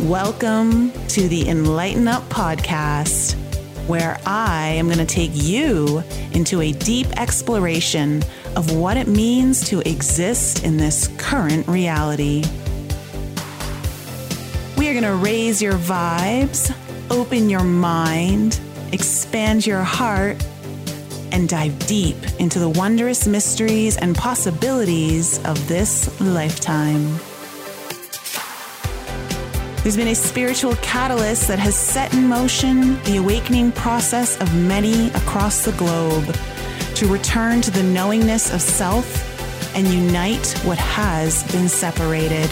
Welcome to the Enlighten Up podcast, where I am going to take you into a deep exploration of what it means to exist in this current reality. We are going to raise your vibes, open your mind, expand your heart, and dive deep into the wondrous mysteries and possibilities of this lifetime. There's been a spiritual catalyst that has set in motion the awakening process of many across the globe to return to the knowingness of self and unite what has been separated.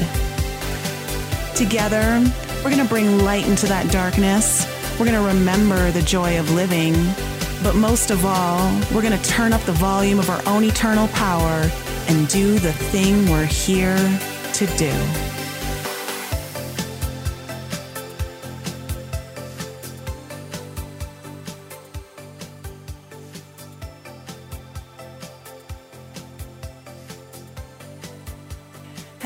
Together, we're going to bring light into that darkness. We're going to remember the joy of living. But most of all, we're going to turn up the volume of our own eternal power and do the thing we're here to do.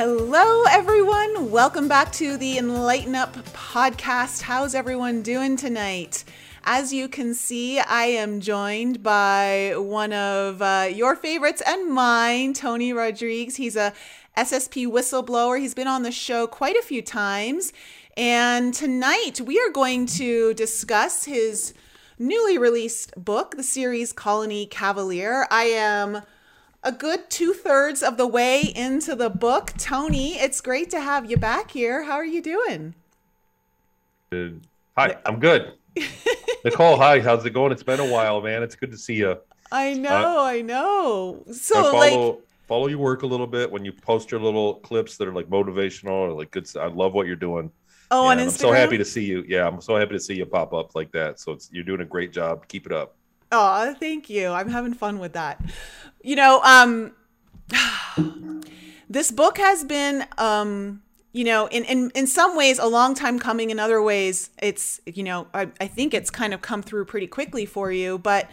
Hello, everyone. Welcome back to the Enlighten Up podcast. How's everyone doing tonight? As you can see, I am joined by one of your favorites and mine, Tony Rodrigues. He's a SSP whistleblower. He's been on the show quite a few times. And tonight we are going to discuss his newly released book, the Ceres Colony Cavalier. I am a good 2/3 of the way into the book. Tony, it's great to have you back here. How are you doing? Hi, I'm good. Nicole, hi, how's it going? It's been a while, man. It's good to see you. I know. So follow your work a little bit when you post your little clips that are like motivational or like good stuff. I love what you're doing. Oh, and on Instagram? I'm so happy to see you. Yeah, I'm so happy to see you pop up like that. So you're doing a great job. Keep it up. Oh, thank you. I'm having fun with that. You know, this book has been, you know, in some ways a long time coming. In other ways, it's, you know, I think it's kind of come through pretty quickly for you. But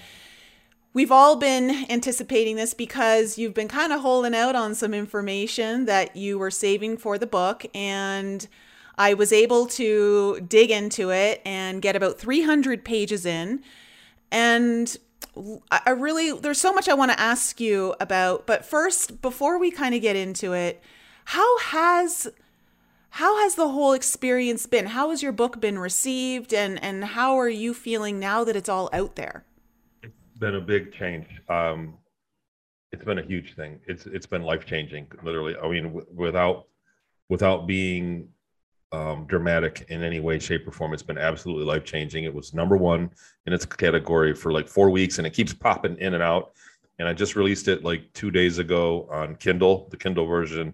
we've all been anticipating this because you've been kind of holding out on some information that you were saving for the book. And I was able to dig into it and get about 300 pages in. And I really, there's so much I want to ask you about, but first, before we kind of get into it, how has the whole experience been? How has your book been received, and how are you feeling now that it's all out there? It's been a big change. It's been a huge thing. It's been life-changing, literally. I mean, without being dramatic in any way, shape, or form. It's been absolutely life-changing. It was number one in its category for like 4 weeks, and it keeps popping in and out. And I just released it like 2 days ago on Kindle, the Kindle version,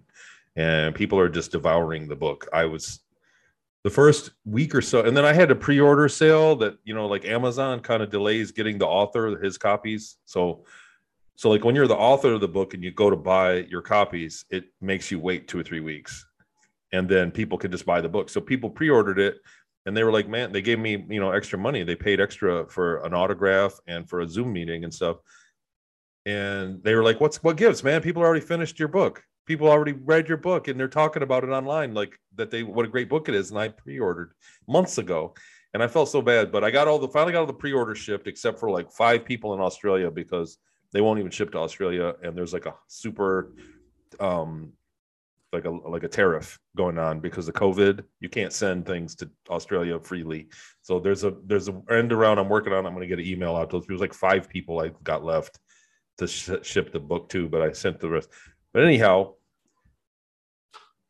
and people are just devouring the book. I was the first week or so, and then I had a pre-order sale that, you know, like Amazon kind of delays getting the author his copies. So like when you're the author of the book and you go to buy your copies, it makes you wait 2 or 3 weeks. And then people could just buy the book. So people pre-ordered it and they were like, man, they gave me, you know, extra money. They paid extra for an autograph and for a Zoom meeting and stuff. And they were like, what gives, man? People already finished your book. People already read your book and they're talking about it online. Like what a great book it is. And I pre-ordered months ago and I felt so bad, but I got finally got all the pre-order shipped except for like 5 people in Australia because they won't even ship to Australia. And there's like a super, like a tariff going on because of COVID. You can't send things to Australia freely. So there's an end around I'm working on. I'm going to get an email out to those people. It was like 5 people I got left to ship the book to, but I sent the rest. But anyhow,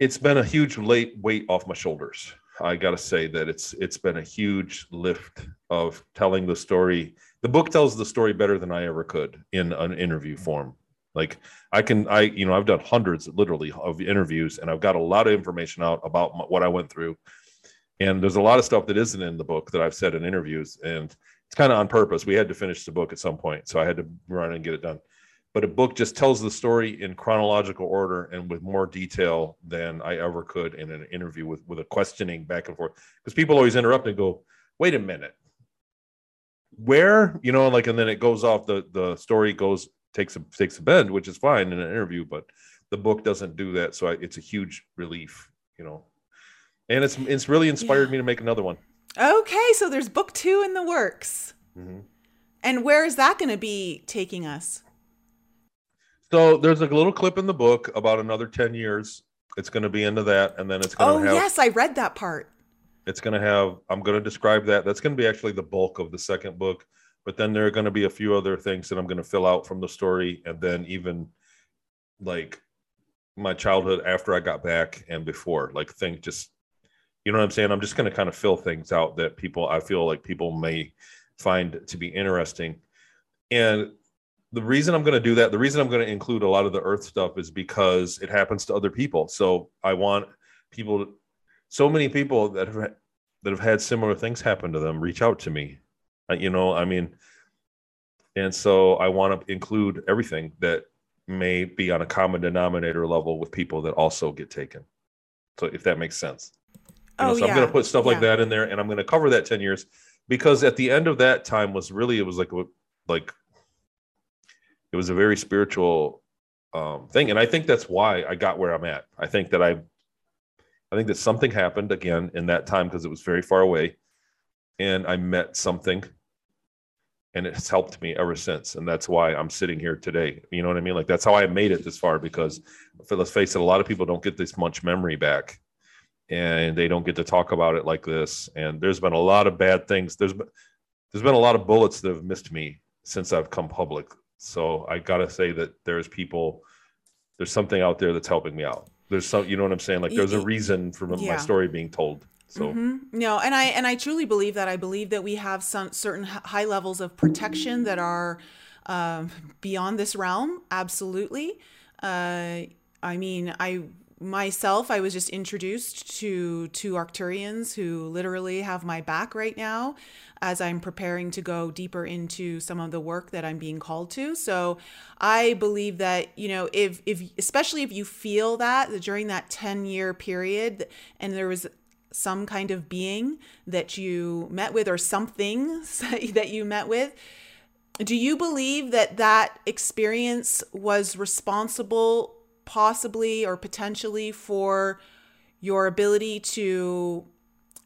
it's been a huge weight off my shoulders. I got to say that it's been a huge lift of telling the story. The book tells the story better than I ever could in an interview form. Like I've done hundreds literally of interviews and I've got a lot of information out about what I went through. And there's a lot of stuff that isn't in the book that I've said in interviews, and it's kind of on purpose. We had to finish the book at some point, so I had to run and get it done. But a book just tells the story in chronological order and with more detail than I ever could in an interview with a questioning back and forth. Because people always interrupt and go, wait a minute, where, you know, like, and then it goes off the story goes, takes a bend, which is fine in an interview, but the book doesn't do that. So it's a huge relief, you know. And it's really inspired me to make another one. Okay, so there's book 2 in the works. Mm-hmm. And where is that going to be taking us? So there's a little clip in the book about another 10 years. It's going to be into that, and then it's going to have... Oh, yes, I read that part. It's going to have... I'm going to describe that. That's going to be actually the bulk of the second book, but then there are going to be a few other things that I'm going to fill out from the story, and then even, like, my childhood after I got back and before. Like, think just... You know what I'm saying? I'm just going to kind of fill things out that people... I feel like people may find to be interesting. And... the reason I'm going to do that, the reason I'm going to include a lot of the Earth stuff is because it happens to other people. So I want people, so many people that have had similar things happen to them, reach out to me, you know, I mean, and so I want to include everything that may be on a common denominator level with people that also get taken. So if that makes sense. So I'm going to put stuff like that in there, and I'm going to cover that 10 years because at the end of that time was really, it was like, it was a very spiritual thing. And I think that's why I got where I'm at. I think that something happened again in that time because it was very far away. And I met something. And it's helped me ever since. And that's why I'm sitting here today. You know what I mean? Like, that's how I made it this far, because let's face it, a lot of people don't get this much memory back. And they don't get to talk about it like this. And there's been a lot of bad things. There's been a lot of bullets that have missed me since I've come public. So I got to say that there's something out there that's helping me out. There's some, you know what I'm saying? Like, there's a reason for my story being told. So No, and I truly believe that. I believe that we have some certain high levels of protection that are beyond this realm. Absolutely. I mean, I was just introduced to Arcturians who literally have my back right now as I'm preparing to go deeper into some of the work that I'm being called to. So I believe that, you know, if especially if you feel that during that 10-year period and there was some kind of being that you met with or something that you met with, do you believe that that experience was responsible possibly or potentially for your ability to,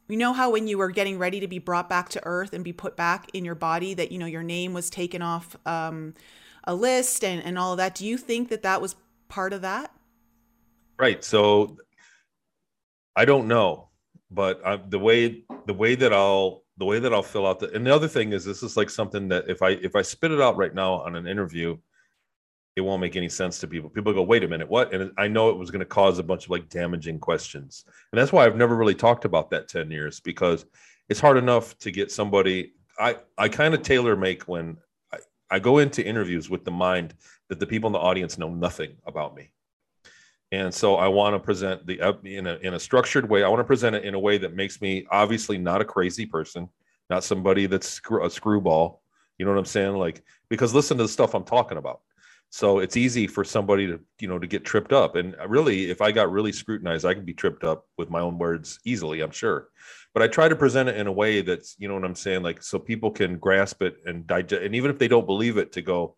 you know, how when you were getting ready to be brought back to Earth and be put back in your body, that, you know, your name was taken off a list and all of that. Do you think that that was part of that? Right. So I don't know, but the way that I'll fill out and the other thing is, this is like something that if I spit it out right now on an interview, it won't make any sense to people. People go, wait a minute, what? And I know it was going to cause a bunch of like damaging questions. And that's why I've never really talked about that 10 years, because it's hard enough to get somebody. I kind of tailor make when I go into interviews with the mind that the people in the audience know nothing about me. And so I want to present in a structured way. I want to present it in a way that makes me obviously not a crazy person, not somebody that's a screwball. You know what I'm saying? Like, because listen to the stuff I'm talking about. So it's easy for somebody to, you know, to get tripped up. And really, if I got really scrutinized, I could be tripped up with my own words easily, I'm sure. But I try to present it in a way that's, you know what I'm saying? Like, so people can grasp it and digest. And even if they don't believe it, to go,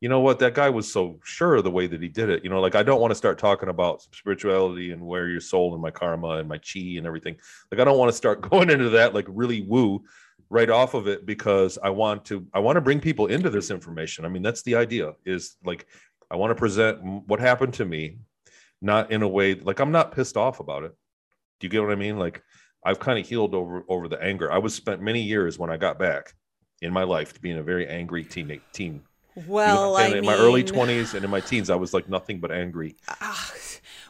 you know what, that guy was so sure of the way that he did it. You know, like, I don't want to start talking about spirituality and where your soul and my karma and my chi and everything. Like, I don't want to start going into that, like, really woo right off of it, because I want to bring people into this information. I mean, that's the idea, is like, I want to present what happened to me, not in a way like I'm not pissed off about it. Do you get what I mean? Like, I've kind of healed over the anger. I was spent many years when I got back in my life to being a very angry teen. Well, you know, I mean, my early 20s and in my teens, I was like nothing but angry.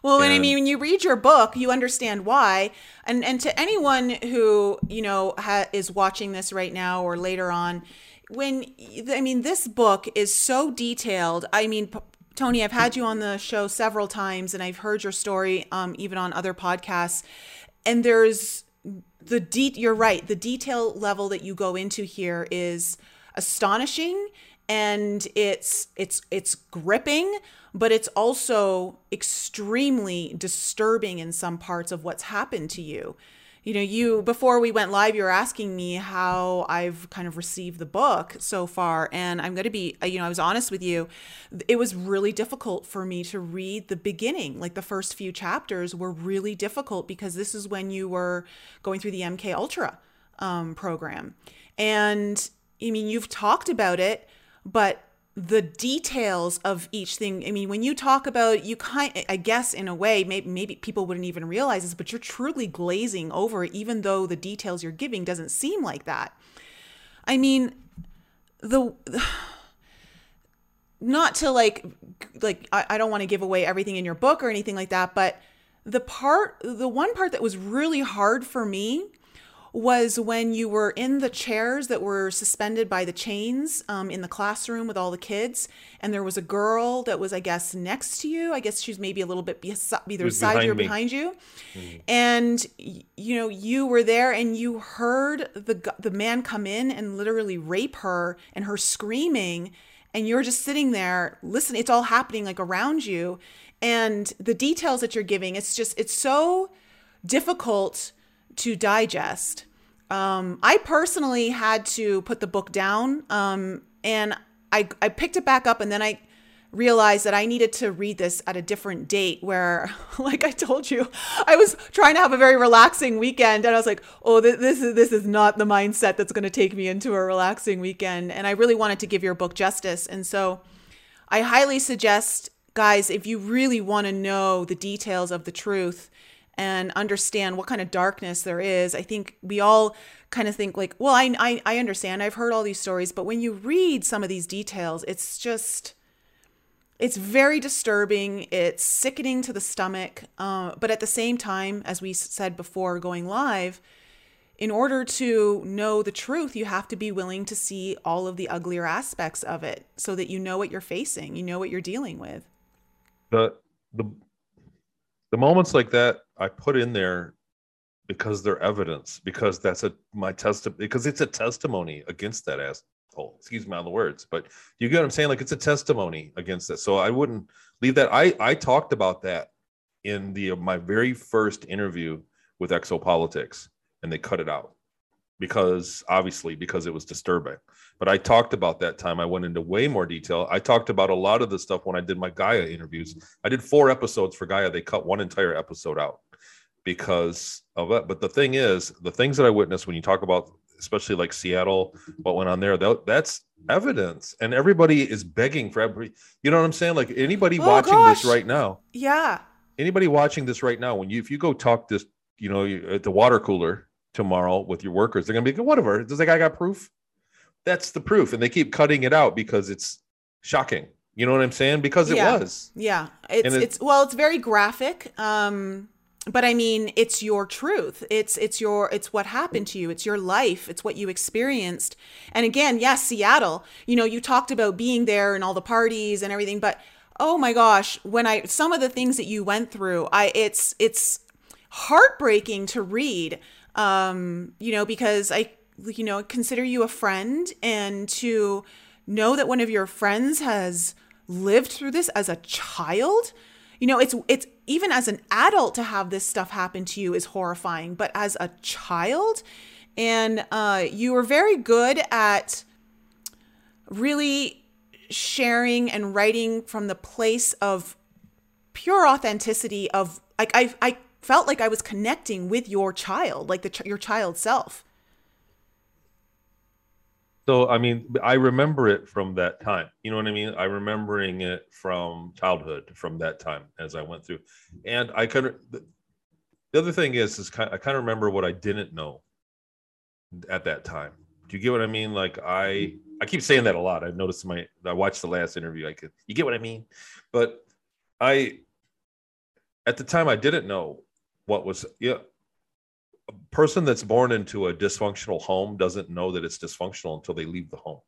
Well, and I mean, when you read your book, you understand why. And to anyone who, you know, is watching this right now or later on, this book is so detailed. I mean, Tony, I've had you on the show several times, and I've heard your story even on other podcasts. And there's you're right. The detail level that you go into here is astonishing. And it's gripping, but it's also extremely disturbing in some parts of what's happened to you. you know, you, before we went live, you were asking me how I've kind of received the book so far. And I'm going to be, you know, I was honest with you. It was really difficult for me to read the beginning. Like the first few chapters were really difficult because this is when you were going through the MKUltra program. And I mean, you've talked about it, but the details of each thing, I mean, when you talk about, you kind, I guess in a way, maybe people wouldn't even realize this, but you're truly glazing over, even though the details you're giving doesn't seem like that. I mean, not to like, I don't want to give away everything in your book or anything like that, but the one part that was really hard for me was when you were in the chairs that were suspended by the chains in the classroom with all the kids, and there was a girl that was, I guess, next to you. I guess she's maybe a little bit either side of you or behind you. Mm-hmm. And, you know, you were there and you heard the man come in and literally rape her and her screaming, and you're just sitting there listening. It's all happening like around you. And the details that you're giving, it's just, it's so difficult to digest. I personally had to put the book down, and I picked it back up, and then I realized that I needed to read this at a different date. Where, like I told you, I was trying to have a very relaxing weekend, and I was like, "Oh, this is not the mindset that's going to take me into a relaxing weekend." And I really wanted to give your book justice, and so I highly suggest, guys, if you really want to know the details of the truth and understand what kind of darkness there is. I think we all kind of think like, well, I understand. I've heard all these stories. But when you read some of these details, it's just, it's very disturbing. It's sickening to the stomach. But at the same time, as we said before going live, in order to know the truth, you have to be willing to see all of the uglier aspects of it so that you know what you're facing, you know what you're dealing with. The moments like that, I put in there because they're evidence, because that's because it's a testimony against that asshole. Excuse me on the words, but you get what I'm saying? Like, it's a testimony against that. So I wouldn't leave that. I talked about that in my very first interview with ExoPolitics, and they cut it out because it was disturbing. But I talked about that time. I went into way more detail. I talked about a lot of the stuff when I did my Gaia interviews. I did 4 episodes for Gaia. They cut one entire episode out because of it. But the thing is, the things that I witnessed, when you talk about, especially like Seattle, what went on there, that's evidence. And everybody is begging for everybody. You know what I'm saying? Like, anybody watching this right now. Yeah. Anybody watching this right now, if you go talk this, you know, at the water cooler tomorrow with your workers, they're going to be like, whatever. Does that guy got proof? That's the proof. And they keep cutting it out because it's shocking. You know what I'm saying? Because it was. Yeah. It's very graphic. But I mean, it's your truth. It's what happened to you. It's your life. It's what you experienced. And again, yes, Seattle, you know, you talked about being there and all the parties and everything, but oh my gosh, some of the things that you went through, it's heartbreaking to read, you know, because I consider you a friend, and to know that one of your friends has lived through this as a child, you know, it's even as an adult to have this stuff happen to you is horrifying, but as a child, and you were very good at really sharing and writing from the place of pure authenticity of, like, I felt like I was connecting with your child, like your child self. So, I mean, I remember it from that time. You know what I mean? I'm remembering it from childhood, from that time as I went through. And I kind of, the other thing is I kind of remember what I didn't know at that time. Do you get what I mean? Like, I keep saying that a lot. I've noticed I watched the last interview. You get what I mean? But at the time, I didn't know what was, yeah. A person that's born into a dysfunctional home doesn't know that it's dysfunctional until they leave the home.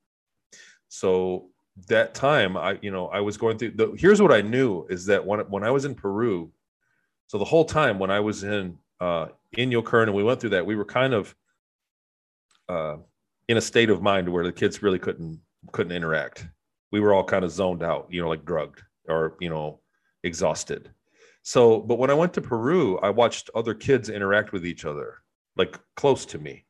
So that time, I was going through, here's what I knew is that when I was in Peru, so the whole time when I was in Yokern and we went through that, we were kind of in a state of mind where the kids really couldn't interact. We were all kind of zoned out, you know, like drugged or, you know, exhausted. So, but when I went to Peru, I watched other kids interact with each other. like close to me.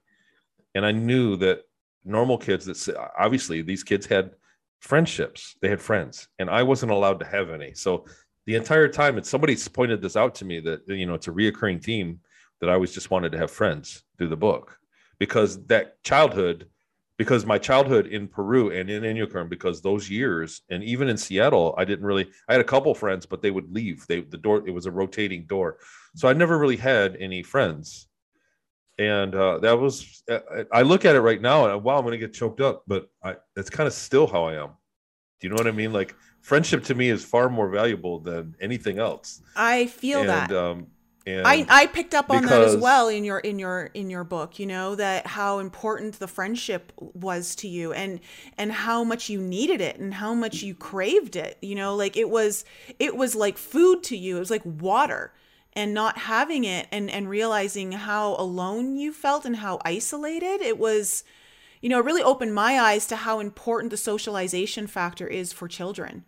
And I knew that normal kids, that obviously these kids had friendships, they had friends, and I wasn't allowed to have any. So the entire time, and somebody's pointed this out to me, that, you know, it's a reoccurring theme that I always just wanted to have friends through the book, because that childhood, because my childhood in Peru and in Yokern, because those years, and even in Seattle, I didn't really, I had a couple friends, but they would leave. It was a rotating door. So I never really had any friends. And that was, I look at it right now and wow, I'm going to get choked up, but that's kind of still how I am. Do you know what I mean? Like, friendship to me is far more valuable than anything else. I feel that. And I picked up on that as well in your book, you know, that how important the friendship was to you, and how much you needed it and how much you craved it, you know, like it was like food to you. It was like water, and not having it and realizing how alone you felt and how isolated it was, you know, it really opened my eyes to how important the socialization factor is for children.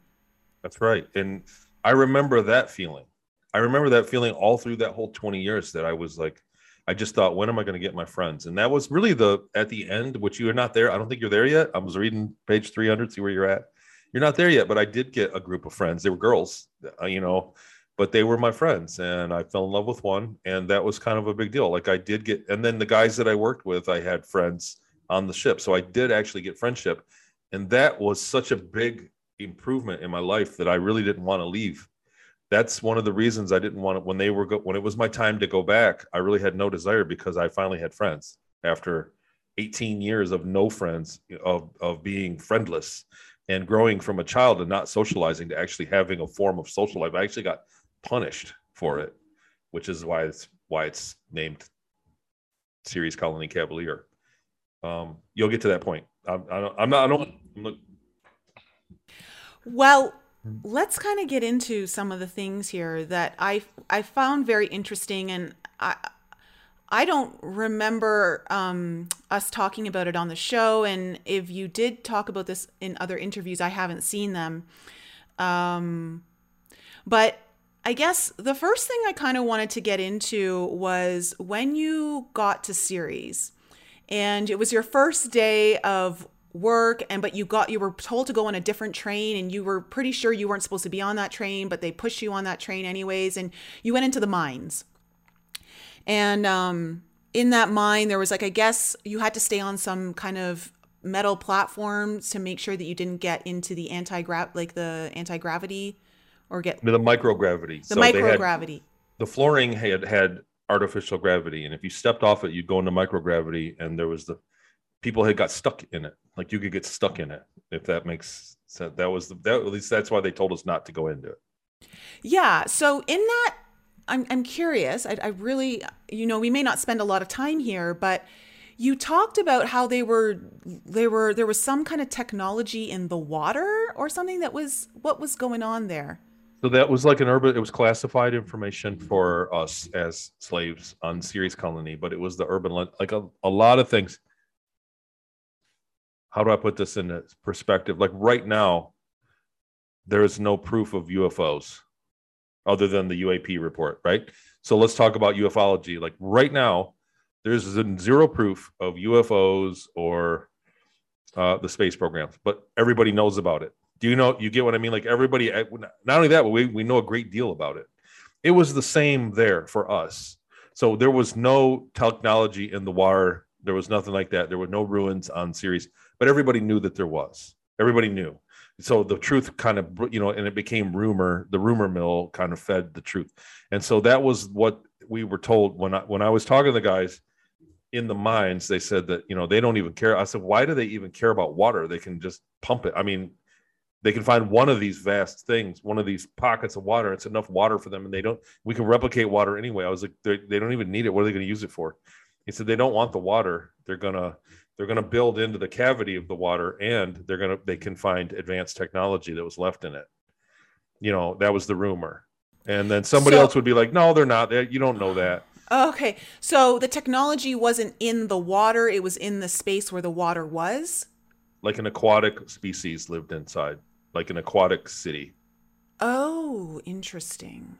That's right. And I remember that feeling. I remember that feeling all through that whole 20 years that I was like, I just thought, when am I going to get my friends? And that was really at the end, which you are not there. I don't think you're there yet. I was reading page 300, see where you're at. You're not there yet, but I did get a group of friends. They were girls, you know, but they were my friends, and I fell in love with one. And that was kind of a big deal. Like, I did get, and then the guys that I worked with, I had friends on the ship. So I did actually get friendship. And that was such a big improvement in my life that I really didn't want to leave. That's one of the reasons I didn't want it when it was my time to go back. I really had no desire, because I finally had friends after 18 years of no friends, of being friendless and growing from a child and not socializing to actually having a form of social life. I actually got punished for it, which is why it's named Ceres Colony Cavalier. You'll get to that point. I'm not. Well, let's kind of get into some of the things here that I found very interesting, and I don't remember us talking about it on the show. And if you did talk about this in other interviews, I haven't seen them. But I guess the first thing I kind of wanted to get into was when you got to Ceres, and it was your first day of work, but you were told to go on a different train, and you were pretty sure you weren't supposed to be on that train, but they pushed you on that train anyways, and you went into the mines. And in that mine, there was, like, I guess you had to stay on some kind of metal platforms to make sure that you didn't get into the anti-gravity or get the microgravity. The flooring had artificial gravity, and if you stepped off it, you'd go into microgravity, and there was people had got stuck in it. Like, you could get stuck in it, if that makes sense. At least that's why they told us not to go into it. Yeah. So in that, I'm curious, I really, you know, we may not spend a lot of time here, but you talked about how there was some kind of technology in the water or something what was going on there? So that was like it was classified information for us as slaves on Ceres Colony, but it was the urban, like a lot of things. How do I put this into perspective? Like, right now, there is no proof of UFOs other than the UAP report, right? So let's talk about ufology. Like, right now, there's zero proof of UFOs or the space programs, but everybody knows about it. Do you know? You get what I mean? Like, everybody, not only that, but we know a great deal about it. It was the same there for us. So there was no technology in the water. There was nothing like that. There were no ruins on Ceres. But everybody knew that there was. Everybody knew. So the truth kind of, you know, and it became rumor. The rumor mill kind of fed the truth. And so that was what we were told when I was talking to the guys in the mines. They said that, you know, they don't even care. I said, why do they even care about water? They can just pump it. I mean, they can find one of these vast things, one of these pockets of water. It's enough water for them. And we can replicate water anyway. I was like, they don't even need it. What are they going to use it for? He said, they don't want the water. They're going to build into the cavity of the water, and they can find advanced technology that was left in it. You know, that was the rumor. And then somebody else would be like, no, they're not. You don't know that. Okay. So the technology wasn't in the water. It was in the space where the water was. Like an aquatic species lived inside, like an aquatic city. Oh, interesting.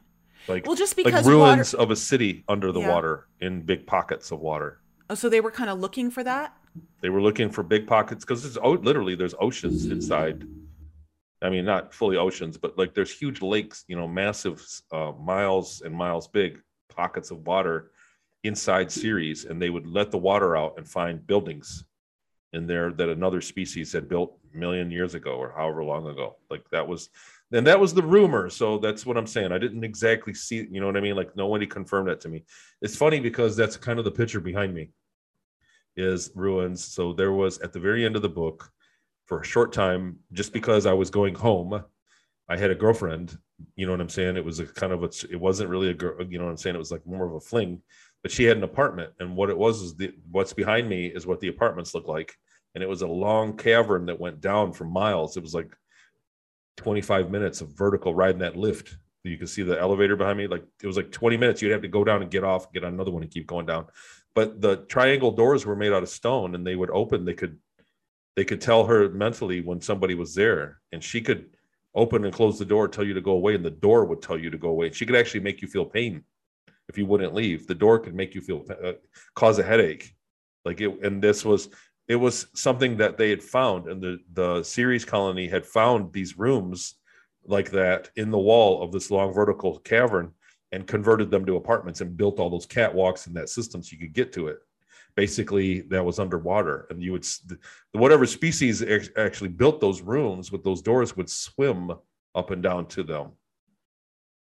Like, well, just because like ruins of a city under the water in big pockets of water. Oh, so they were kind of looking for that? They were looking for big pockets because there's literally there's oceans inside. I mean, not fully oceans, but like there's huge lakes, you know, massive miles and miles big pockets of water inside Ceres, and they would let the water out and find buildings in there that another species had built a million years ago or however long ago. Like that was, and that was the rumor. So that's what I'm saying. I didn't exactly see, you know what I mean? Like nobody confirmed that to me. It's funny because that's kind of the picture behind me is ruins. So there was at the very end of the book, for a short time, just because I was going home, I had a girlfriend, you know what I'm saying? It was a kind of, it wasn't really a girl, you know what I'm saying? It was like more of a fling, but she had an apartment. And what it was is what's behind me is what the apartments look like. And it was a long cavern that went down for miles. It was like 25 minutes of vertical riding that lift. You can see the elevator behind me. Like it was like 20 minutes. You'd have to go down and get off, get on another one and keep going down. But the triangle doors were made out of stone and they would open. They could tell her mentally when somebody was there, and she could open and close the door, tell you to go away, and the door would tell you to go away. She could actually make you feel pain if you wouldn't leave. The door could make you feel cause a headache, like it. And it was something that they had found, and the Ceres colony had found these rooms like that in the wall of this long vertical cavern, and converted them to apartments and built all those catwalks in that system so you could get to it. Basically that was underwater, and you would whatever species actually built those rooms with those doors would swim up and down to them.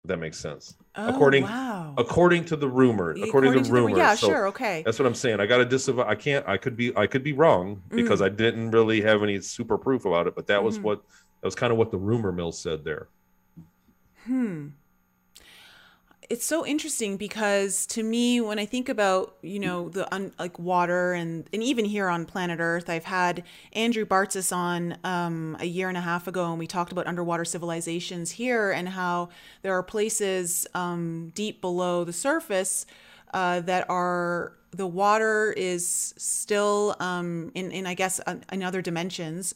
If that makes sense. Oh, according to the rumor, according to the rumor. Yeah, so sure, okay. That's what I'm saying. I got to disavow. I could be wrong because I didn't really have any super proof about it, but that was kind of what the rumor mill said there. It's so interesting because to me, when I think about, you know, like water and even here on planet Earth, I've had Andrew Bartzis on a year and a half ago, and we talked about underwater civilizations here and how there are places deep below the surface that are, the water is still in I guess, in other dimensions,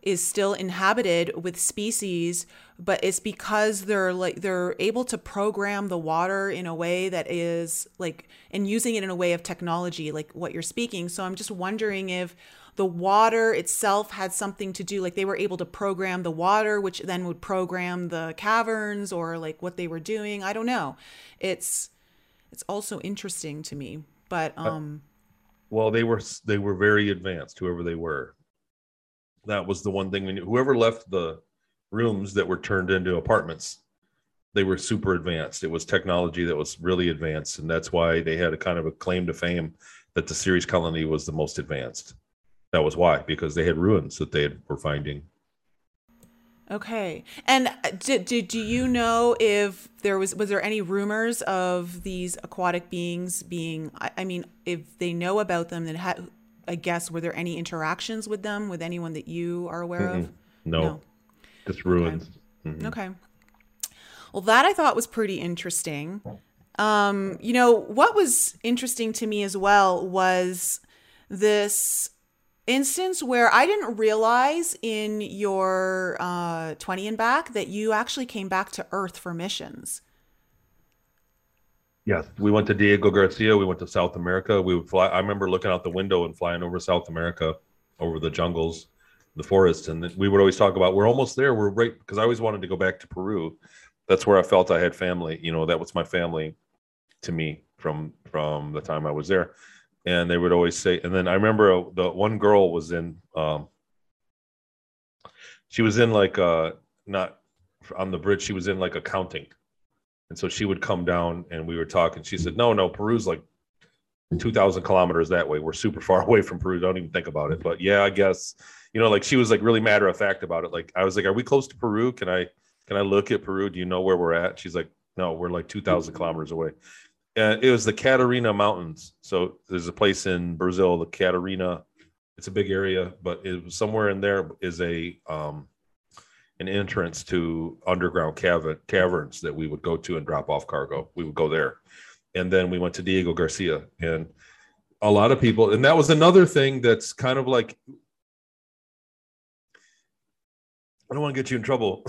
is still inhabited with species, but it's because they're able to program the water in a way that is like, and using it in a way of technology, like what you're speaking. So I'm just wondering if the water itself had something to do, like they were able to program the water, which then would program the caverns or like what they were doing. I don't know. It's also interesting to me, but well, they were very advanced, whoever they were. That was the one thing we knew. Whoever left the rooms that were turned into apartments, they were super advanced. It was technology that was really advanced. And that's why they had a kind of a claim to fame that the Ceres colony was the most advanced. That was why, because they had ruins that they were finding. Okay. And do you know if there was there any rumors of these aquatic beings being, I mean, if they know about them, then I guess, were there any interactions with them, with anyone that you are aware of? No. Just ruins. Okay. Okay. Well, that I thought was pretty interesting. You know, what was interesting to me as well was this instance where I didn't realize in your 20 and back that you actually came back to Earth for missions. Yes, we went to Diego Garcia. We went to South America. We would fly. I remember looking out the window and flying over South America, over the jungles, the forests, and we would always talk about, we're almost there. We're right, because I always wanted to go back to Peru. That's where I felt I had family. You know, that was my family to me from the time I was there. And they would always say, and then I remember the one girl was in, she was in like not on the bridge. She was in like accounting. And so she would come down and we were talking. She said, no, Peru's like 2,000 kilometers that way. We're super far away from Peru. Don't even think about it. But yeah, I guess, you know, like she was like really matter of fact about it. Like I was like, are we close to Peru? Can I look at Peru? Do you know where we're at? She's like, no, we're like 2,000 kilometers away. And it was the Catarina Mountains. So there's a place in Brazil, the Catarina. It's a big area, but it was somewhere in there is a an entrance to underground caverns that we would go to and drop off cargo. We would go there. And then we went to Diego Garcia, and a lot of people, and that was another thing that's kind of like, I don't want to get you in trouble.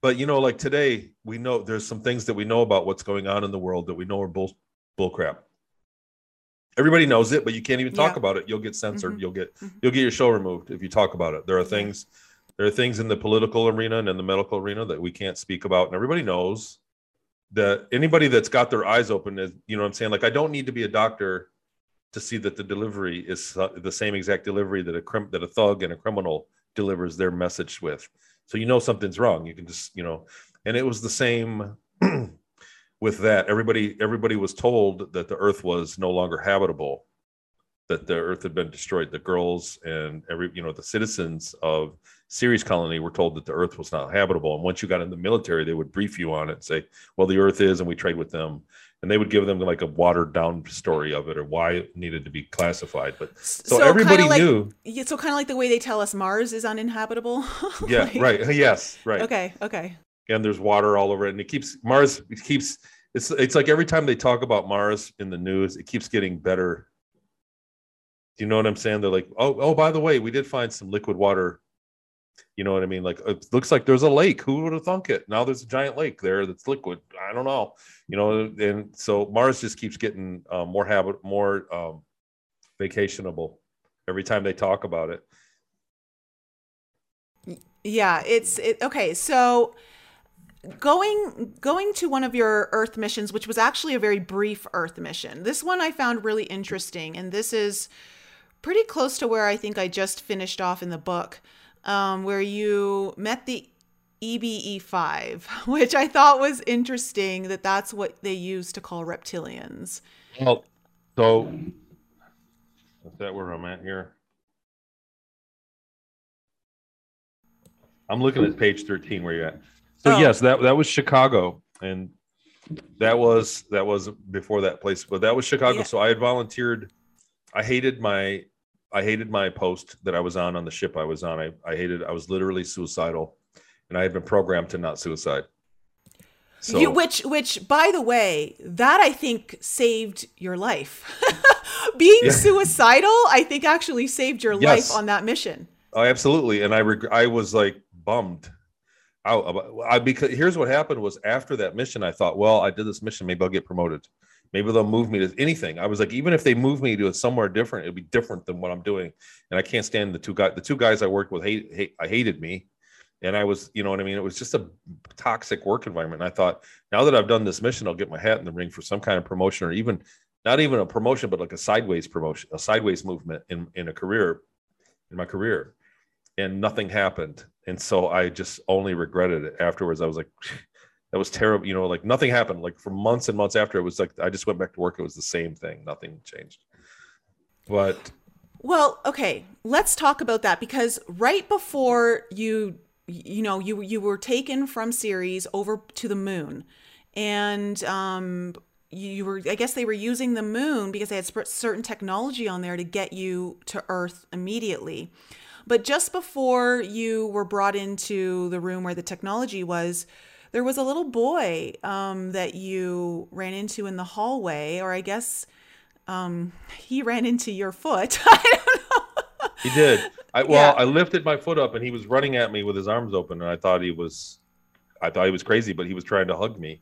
But, you know, like today, we know there's some things that we know about what's going on in the world that we know are bull crap. Everybody knows it, but you can't even talk about it. You'll get censored. Mm-hmm. You'll get your show removed if you talk about it. There are things in the political arena and in the medical arena that we can't speak about. And everybody knows that. Anybody that's got their eyes open is, you know what I'm saying? Like, I don't need to be a doctor to see that the delivery is the same exact delivery that a thug and a criminal delivers their message with. So you know something's wrong. You can just, you know, and it was the same with that. Everybody was told that the Earth was no longer habitable, that the Earth had been destroyed. The girls and the citizens of Ceres Colony were told that the Earth was not habitable. And once you got in the military, they would brief you on it and say, well, the Earth is, and we trade with them. And they would give them like a watered down story of it or why it needed to be classified. But so everybody knew. Yeah, so kind of like the way they tell us Mars is uninhabitable. Yeah. Like, right. Yes. Right. Okay. Okay. And there's water all over it, and it's like every time they talk about Mars in the news, it keeps getting better. Do you know what I'm saying? They're like, oh, by the way, we did find some liquid water. You know what I mean? Like, it looks like there's a lake. Who would have thunk it? Now there's a giant lake there that's liquid. I don't know. You know, and so Mars just keeps getting more vacationable every time they talk about it. Yeah, okay. So going to one of your Earth missions, which was actually a very brief Earth mission. This one I found really interesting, and this is pretty close to where I think I just finished off in the book. Where you met the EBE-5, which I thought was interesting that's what they used to call reptilians. Well, so is that where I'm at here? I'm looking at page 13 where you're at. So yes, that was Chicago, and that was before that place, but that was Chicago. Yeah. So I had volunteered. I hated my post that I was on the ship I was on. I was literally suicidal, and I had been programmed to not suicide. So, which, by the way, that I think saved your life. Being suicidal, I think actually saved your life on that mission. Oh, absolutely. And I was like bummed out because here's what happened was after that mission, I thought, well, I did this mission. Maybe I'll get promoted. Maybe they'll move me to anything. I was like, even if they move me to somewhere different, it'd be different than what I'm doing. And I can't stand the two guys. The two guys I worked with hated me. And I was, you know what I mean? It was just a toxic work environment. And I thought, now that I've done this mission, I'll get my hat in the ring for some kind of promotion, or even not even a promotion, but like a sideways promotion, a sideways movement in my career. And nothing happened. And so I just only regretted it afterwards. I was like, that was terrible. You know, like nothing happened. Like for months and months after, it was like, I just went back to work. It was the same thing. Nothing changed. But. Well, okay. Let's talk about that, because right before you were taken from Ceres over to the moon, and you were, I guess they were using the moon because they had certain technology on there to get you to Earth immediately. But just before you were brought into the room where the technology was, there was a little boy that you ran into in the hallway, or I guess he ran into your foot. I don't know. He did. I lifted my foot up, and he was running at me with his arms open, and I thought he was crazy, but he was trying to hug me.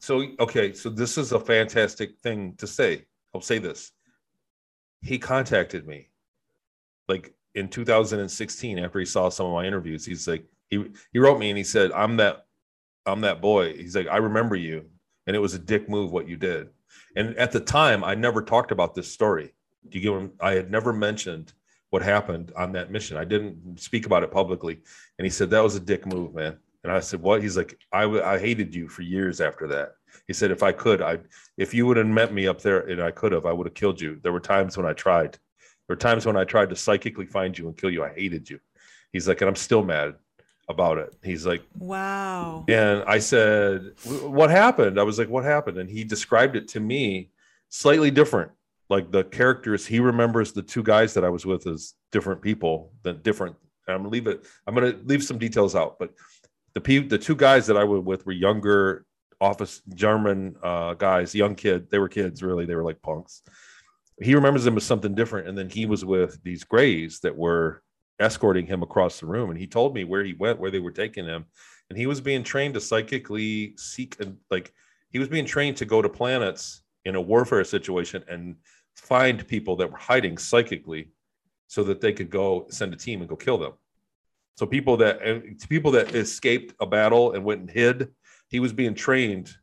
So this is a fantastic thing to say. I'll say this. He contacted me, like in 2016 after he saw some of my interviews. He's like. He wrote me and he said, I'm that boy. He's like, I remember you. And it was a dick move what you did. And at the time, I never talked about this story. Do you get what I had never mentioned what happened on that mission. I didn't speak about it publicly. And he said, that was a dick move, man. And I said, what? He's like, I hated you for years after that. He said, if you would have met me up there, and I would have killed you. There were times when I tried. There were times when I tried to psychically find you and kill you. I hated you. He's like, and I'm still mad about it. He's like, wow. And I said, what happened? I was like, what happened? And he described it to me slightly different. Like the characters, he remembers the two guys that I was with as different people than different. I'm going to leave some details out, but the two guys that I was with were younger office German guys, young kid. They were kids, really. They were like punks. He remembers them as something different. And then he was with these grays that were escorting him across the room, and he told me where he went, where they were taking him, and he was being trained to psychically seek, like he was being trained to go to planets in a warfare situation and find people that were hiding psychically so that they could go send a team and go kill them. So people that escaped a battle and went and hid, he was being trained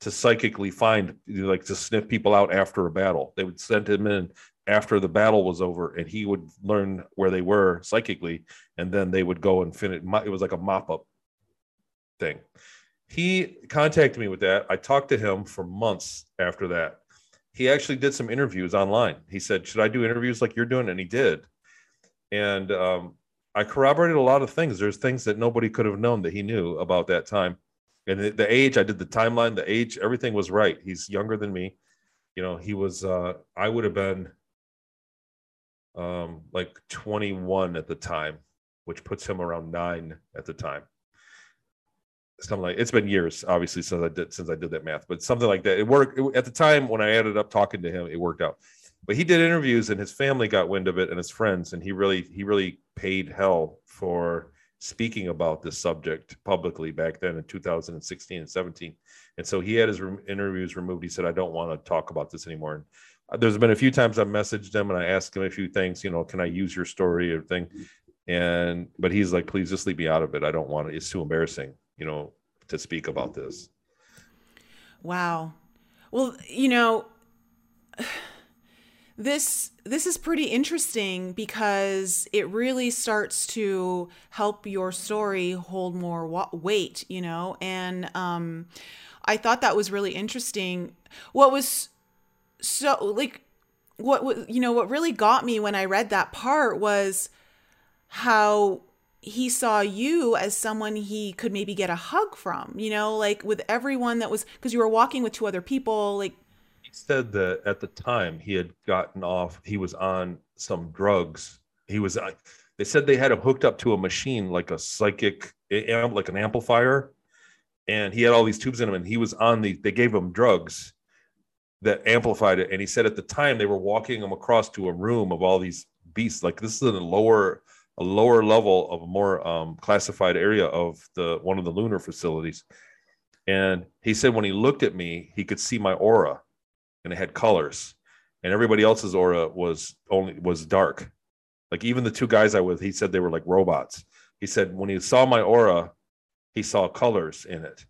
to psychically find, like to sniff people out after a battle. They would send him in after the battle was over, and he would learn where they were psychically, and then they would go and finish. It was like a mop-up thing. He contacted me with that. I talked to him for months after that. He actually did some interviews online. He said, should I do interviews like you're doing? And he did. And I corroborated a lot of things. There's things that nobody could have known that he knew about that time. And the age, I did the timeline, the age, everything was right. He's younger than me. You know, he was, I would have been like 21 at the time, which puts him around 9 at the time. Something like, it's been years, obviously, since I did that math, but something like that. It worked at the time when I added up talking to him, it worked out. But he did interviews, and his family got wind of it, and his friends, and he really paid hell for speaking about this subject publicly back then in 2016 and 17. And so he had his interviews removed. He said, I don't want to talk about this anymore. And there's been a few times I've messaged him and I asked him a few things, you know, can I use your story or thing? But he's like, please just leave me out of it. I don't want it. It's too embarrassing, you know, to speak about this. Wow. Well, you know, This is pretty interesting because it really starts to help your story hold more weight, you know, and I thought that was really interesting. What was so like, what really got me when I read that part was how he saw you as someone he could maybe get a hug from, you know, like with everyone that was, because you were walking with two other people, like. Said that at the time he had gotten off, he was on some drugs. They said they had him hooked up to a machine, like a psychic, like an amplifier. And he had all these tubes in him, and he was on they gave him drugs that amplified it. And he said at the time they were walking him across to a room of all these beasts. Like this is a lower level of a more classified area of one of the lunar facilities. And he said, when he looked at me, he could see my aura. And it had colors, and everybody else's aura was dark. Like even the two guys I was, he said they were like robots. He said when he saw my aura, he saw colors in it,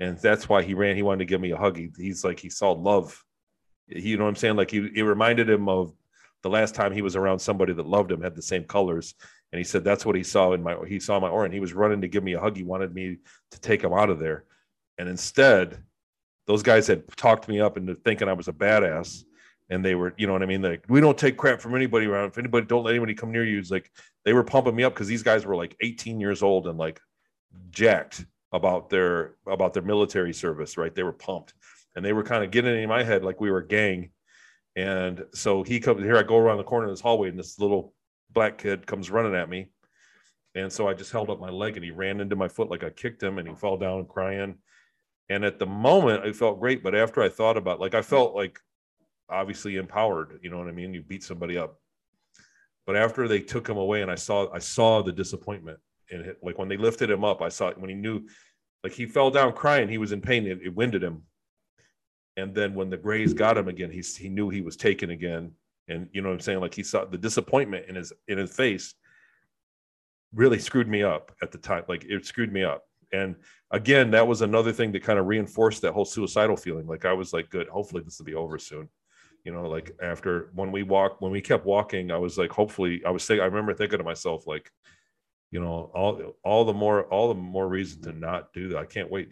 and that's why he ran. He wanted to give me a hug. He's like he saw love. You know what I'm saying? Like it reminded him of the last time he was around somebody that loved him, had the same colors, and he said that's what he saw he saw my aura, and he was running to give me a hug. He wanted me to take him out of there, and instead. Those guys had talked me up into thinking I was a badass, and they were, you know what I mean? Like, we don't take crap from anybody around. If anybody, don't let anybody come near you. It's like they were pumping me up because these guys were like 18 years old and like jacked about their military service, right? They were pumped, and they were kind of getting in my head like we were a gang. And so he comes here. I go around the corner of this hallway, and this little black kid comes running at me, and so I just held up my leg, and he ran into my foot like I kicked him, and he fell down crying. And at the moment, it felt great. But after I thought about it, like, I felt like obviously empowered, you know what I mean? You beat somebody up. But after they took him away, and I saw the disappointment. And like when they lifted him up, I saw it when he knew, like he fell down crying. He was in pain. It winded him. And then when the grays got him again, he knew he was taken again. And you know what I'm saying? Like he saw the disappointment in his face really screwed me up at the time. Like it screwed me up. And again, that was another thing that kind of reinforced that whole suicidal feeling. Like I was like, good, hopefully this will be over soon. You know, like after when we kept walking, I was like, hopefully I remember thinking to myself, like, you know, all the more reason to not do that. I can't wait.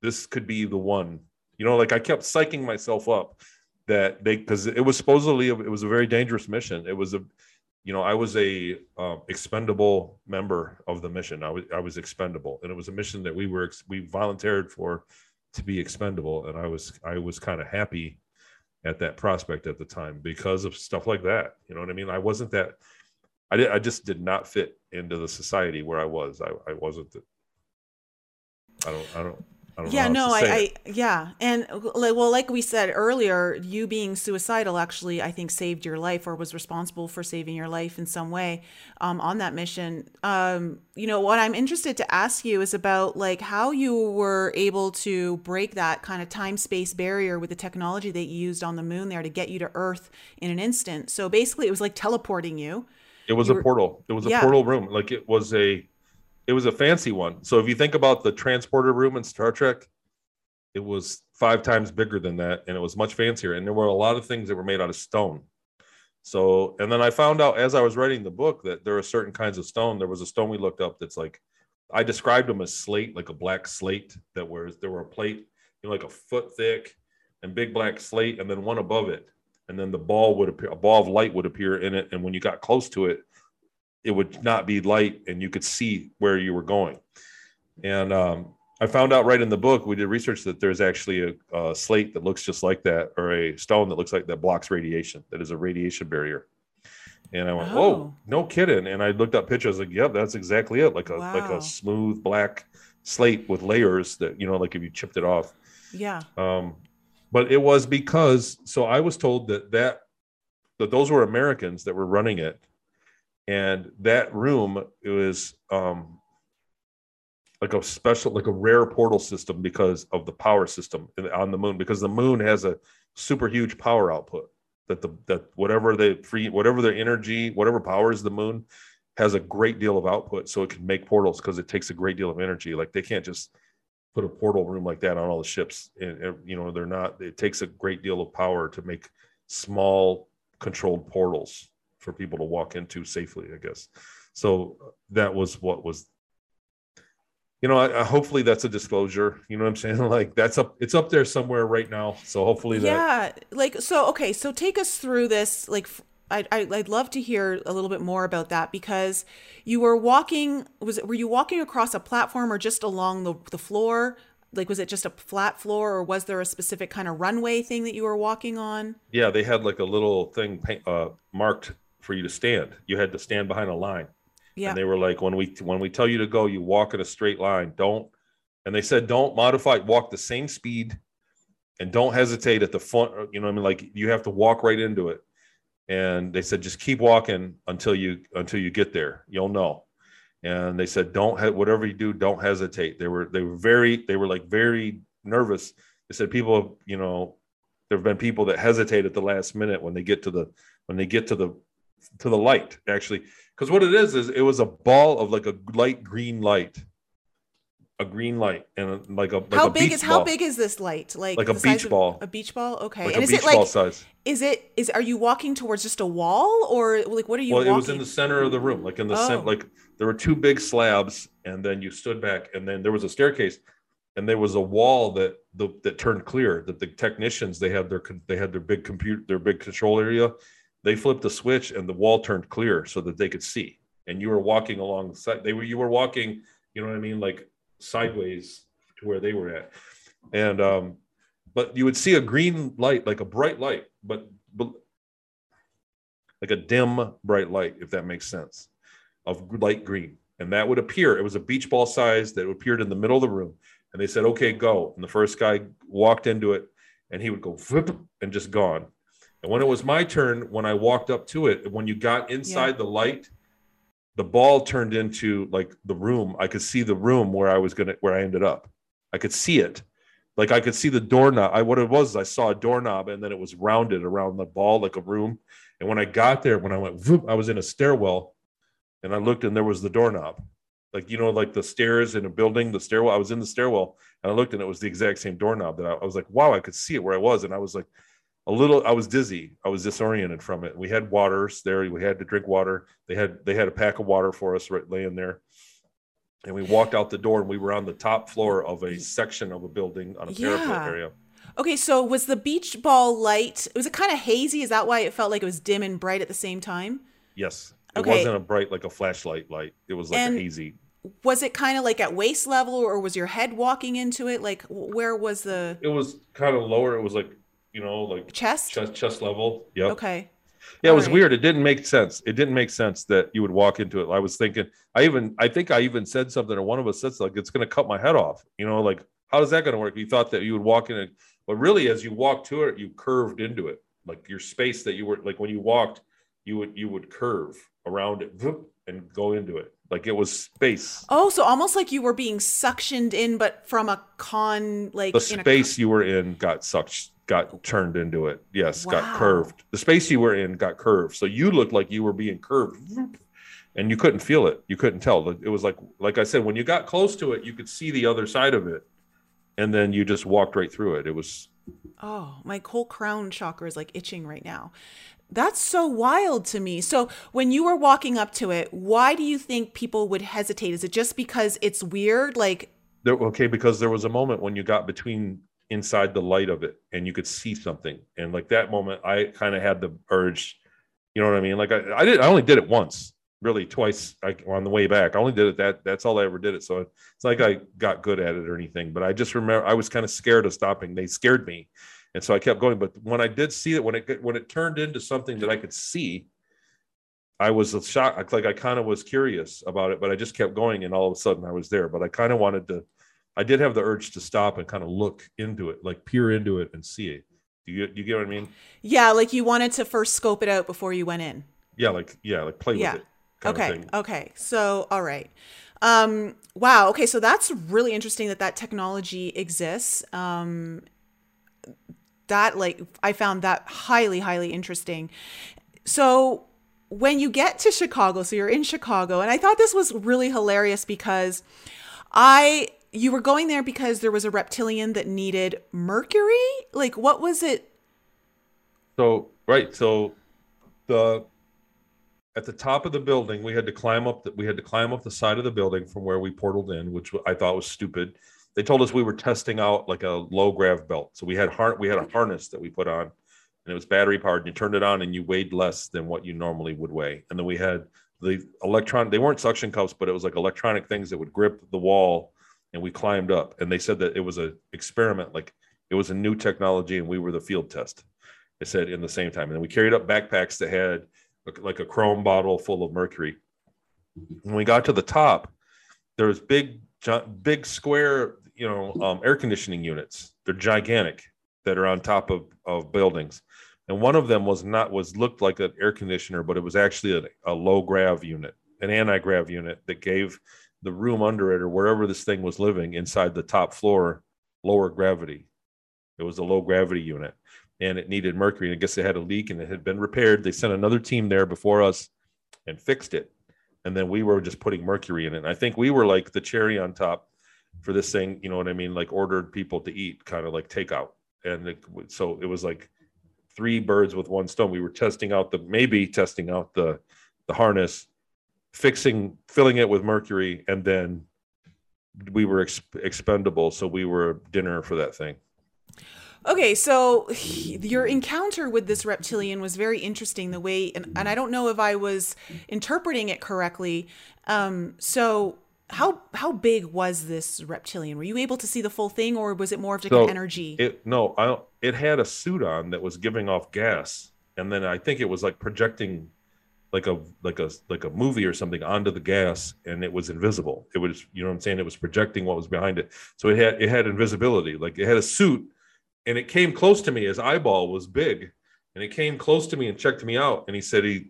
This could be the one, you know, like I kept psyching myself up that because it was supposedly, it was a very dangerous mission. It was you know, I was a expendable member of the mission. I was expendable, and it was a mission that we volunteered for to be expendable. And I was kind of happy at that prospect at the time because of stuff like that. You know what I mean? I wasn't that. I just did not fit into the society where I was. I wasn't. I don't. I don't know. And well, like we said earlier, you being suicidal actually, I think, saved your life or was responsible for saving your life in some way on that mission. You know, what I'm interested to ask you is about like how you were able to break that kind of time-space barrier with the technology that you used on the moon there to get you to Earth in an instant. So basically it was like teleporting you. It was a portal. It was a portal room. Like it was a fancy one. So if you think about the transporter room in Star Trek, it was 5 times bigger than that. And it was much fancier. And there were a lot of things that were made out of stone. So, and then I found out as I was writing the book that there are certain kinds of stone. There was a stone we looked up that's like, I described them as slate, like a black slate that was, there were a plate, you know, like a foot thick and big black slate. And then one above it. And then the ball would appear, a ball of light would appear in it. And when you got close to it, it would not be light and you could see where you were going. And I found out right in the book, we did research that there's actually a slate that looks just like that, or a stone that looks like that blocks radiation. That is a radiation barrier. And I went, oh, no kidding. And I looked up pictures like, yep, that's exactly it. Like a smooth black slate with layers that, you know, like if you chipped it off. Yeah. But it was because, so I was told that those were Americans that were running it. And that room, it was like a rare portal system because of the power system on the moon, because the moon has a super huge power output that whatever their energy, whatever powers the moon has a great deal of output. So it can make portals because it takes a great deal of energy. Like they can't just put a portal room like that on all the ships. And you know, it takes a great deal of power to make small controlled portals for people to walk into safely, I guess. So that was what was, you know, hopefully that's a disclosure, you know what I'm saying? Like it's up there somewhere right now. So hopefully that. Yeah. Like, so, okay. So take us through this. Like I'd love to hear a little bit more about that, because you were walking, were you walking across a platform or just along the floor? Like, was it just a flat floor, or was there a specific kind of runway thing that you were walking on? Yeah. They had like a little thing marked for you to stand. You had to stand behind a line. Yeah. And they were like, when we tell you to go, you walk in a straight line. And they said, don't modify, walk the same speed and don't hesitate at the front. You know what I mean? Like you have to walk right into it. And they said, just keep walking until you get there, you'll know. And they said, whatever you do, don't hesitate. They were very nervous. They said, people, you know, there've been people that hesitate at the last minute when they get to the light, actually, because what it is it was a ball of like a light green light, and like a like how a big beach is ball. How big is this light? Like a beach ball. A beach ball, okay. Like and a is beach it like ball size. Are you walking towards just a wall, or like what are you? Well, walking? It was in the center of the room, like in the center, like there were 2 big slabs, and then you stood back, and then there was a staircase, and there was a wall that turned clear. That the technicians they had their big computer, their big control area. They flipped the switch and the wall turned clear so that they could see. And you were walking alongside. You were walking, you know what I mean? Like sideways to where they were at. And, but you would see a green light, like a bright light, but like a dim bright light, if that makes sense, of light green. And that would appear. It was a beach ball size that appeared in the middle of the room. And they said, okay, go. And the first guy walked into it and he would go and just gone. And when it was my turn, when I walked up to it, when you got inside the light, the ball turned into like the room. I could see the room where I ended up. I could see it. Like I could see the doorknob. What it was, I saw a doorknob and then it was rounded around the ball like a room. And when I got there, when I went, whoop, I was in a stairwell and I looked and there was the doorknob. Like, you know, like the stairs in a building, the stairwell, I was in the stairwell and I looked and it was the exact same doorknob that I was like, wow, I could see it where I was. And I was like, I was dizzy. I was disoriented from it. We had waters there. We had to drink water. They had a pack of water for us right laying there. And we walked out the door and we were on the top floor of a section of a building on a parapet area. Okay. So was the beach ball light, was it kind of hazy? Is that why it felt like it was dim and bright at the same time? Yes. It wasn't a bright, like a flashlight light. It was like a hazy. Was it kind of like at waist level, or was your head walking into it? Like where was it was kind of lower. It was like, you know, like chest level. Yep. Okay. Yeah. All it was weird. It didn't make sense. It didn't make sense that you would walk into it. I was thinking, I think I even said something, or one of us said, like, it's going to cut my head off, you know, like How's that going to work? You thought that you would walk in it, but really as you walked to it, you curved into it. Like your space that you were, like when you walked, you would curve around it and go into it. Like it was space. Oh, so almost like you were being suctioned in, but from a con, like the space you were in got sucked, got turned into it. Yes. Wow. Got curved. The space you were in got curved. So you looked like you were being curved and you couldn't feel it. You couldn't tell. It was like I said, when you got close to it, you could see the other side of it. And then you just walked right through it. It was, oh, my whole crown chakra is like itching right now. That's so wild to me. So when you were walking up to it, why do you think people would hesitate? Is it just because it's weird? Like there, okay, because there was a moment when you got between inside the light of it and you could see something. And like that moment, I kind of had the urge, you know what I mean? Like I only did it once, really twice on the way back. I only did it that's all I ever did it. So it's like I got good at it or anything, but I just remember I was kind of scared of stopping. They scared me. And so I kept going, but when I did see it, when it turned into something that I could see, I was shocked. Like I kind of was curious about it, but I just kept going, and all of a sudden I was there. But I kind of I did have the urge to stop and kind of look into it, like peer into it and see it. Do you get what I mean? Yeah, like you wanted to first scope it out before you went in. Yeah, like play with it. Okay. So, all right. Wow. Okay. So that's really interesting that technology exists. I found that highly, highly interesting. So when you get to Chicago, so you're in Chicago, and I thought this was really hilarious because you were going there because there was a reptilian that needed mercury. Like, what was it? So, right. So at the top of the building, we had to climb up the side of the building from where we portaled in, which I thought was stupid. They told us we were testing out like a low grav belt. So we had a harness that we put on, and it was battery powered, and you turned it on and you weighed less than what you normally would weigh. And then we had the they weren't suction cups, but it was like electronic things that would grip the wall, and we climbed up. And they said that it was an experiment, like it was a new technology, and we were the field test. They said in the same time. And then we carried up backpacks that had like a chrome bottle full of mercury. When we got to the top, there was big square, air conditioning units. They're gigantic, that are on top of buildings. And one of them looked like an air conditioner, but it was actually a low grav unit, an anti-grav unit that gave the room under it, or wherever this thing was living inside the top floor, lower gravity. It was a low gravity unit, and it needed mercury. And I guess it had a leak, and it had been repaired. They sent another team there before us and fixed it. And then we were just putting mercury in it. And I think we were like the cherry on top for this thing, you know what I mean? Like ordered people to eat, kind of like takeout. And so it was like three birds with one stone. We were testing out the harness, filling it with mercury, and then we were expendable. So we were dinner for that thing. Okay, so your encounter with this reptilian was very interesting, the way, and I don't know if I was interpreting it correctly. So how big was this reptilian? Were you able to see the full thing, or was it more of an energy? It had a suit on that was giving off gas, and then I think it was like projecting like a movie or something onto the gas, and it was invisible. It was, you know what I'm saying? It was projecting what was behind it. So it had invisibility, like it had a suit. And it came close to me. His eyeball was big, and it came close to me and checked me out. And he said, it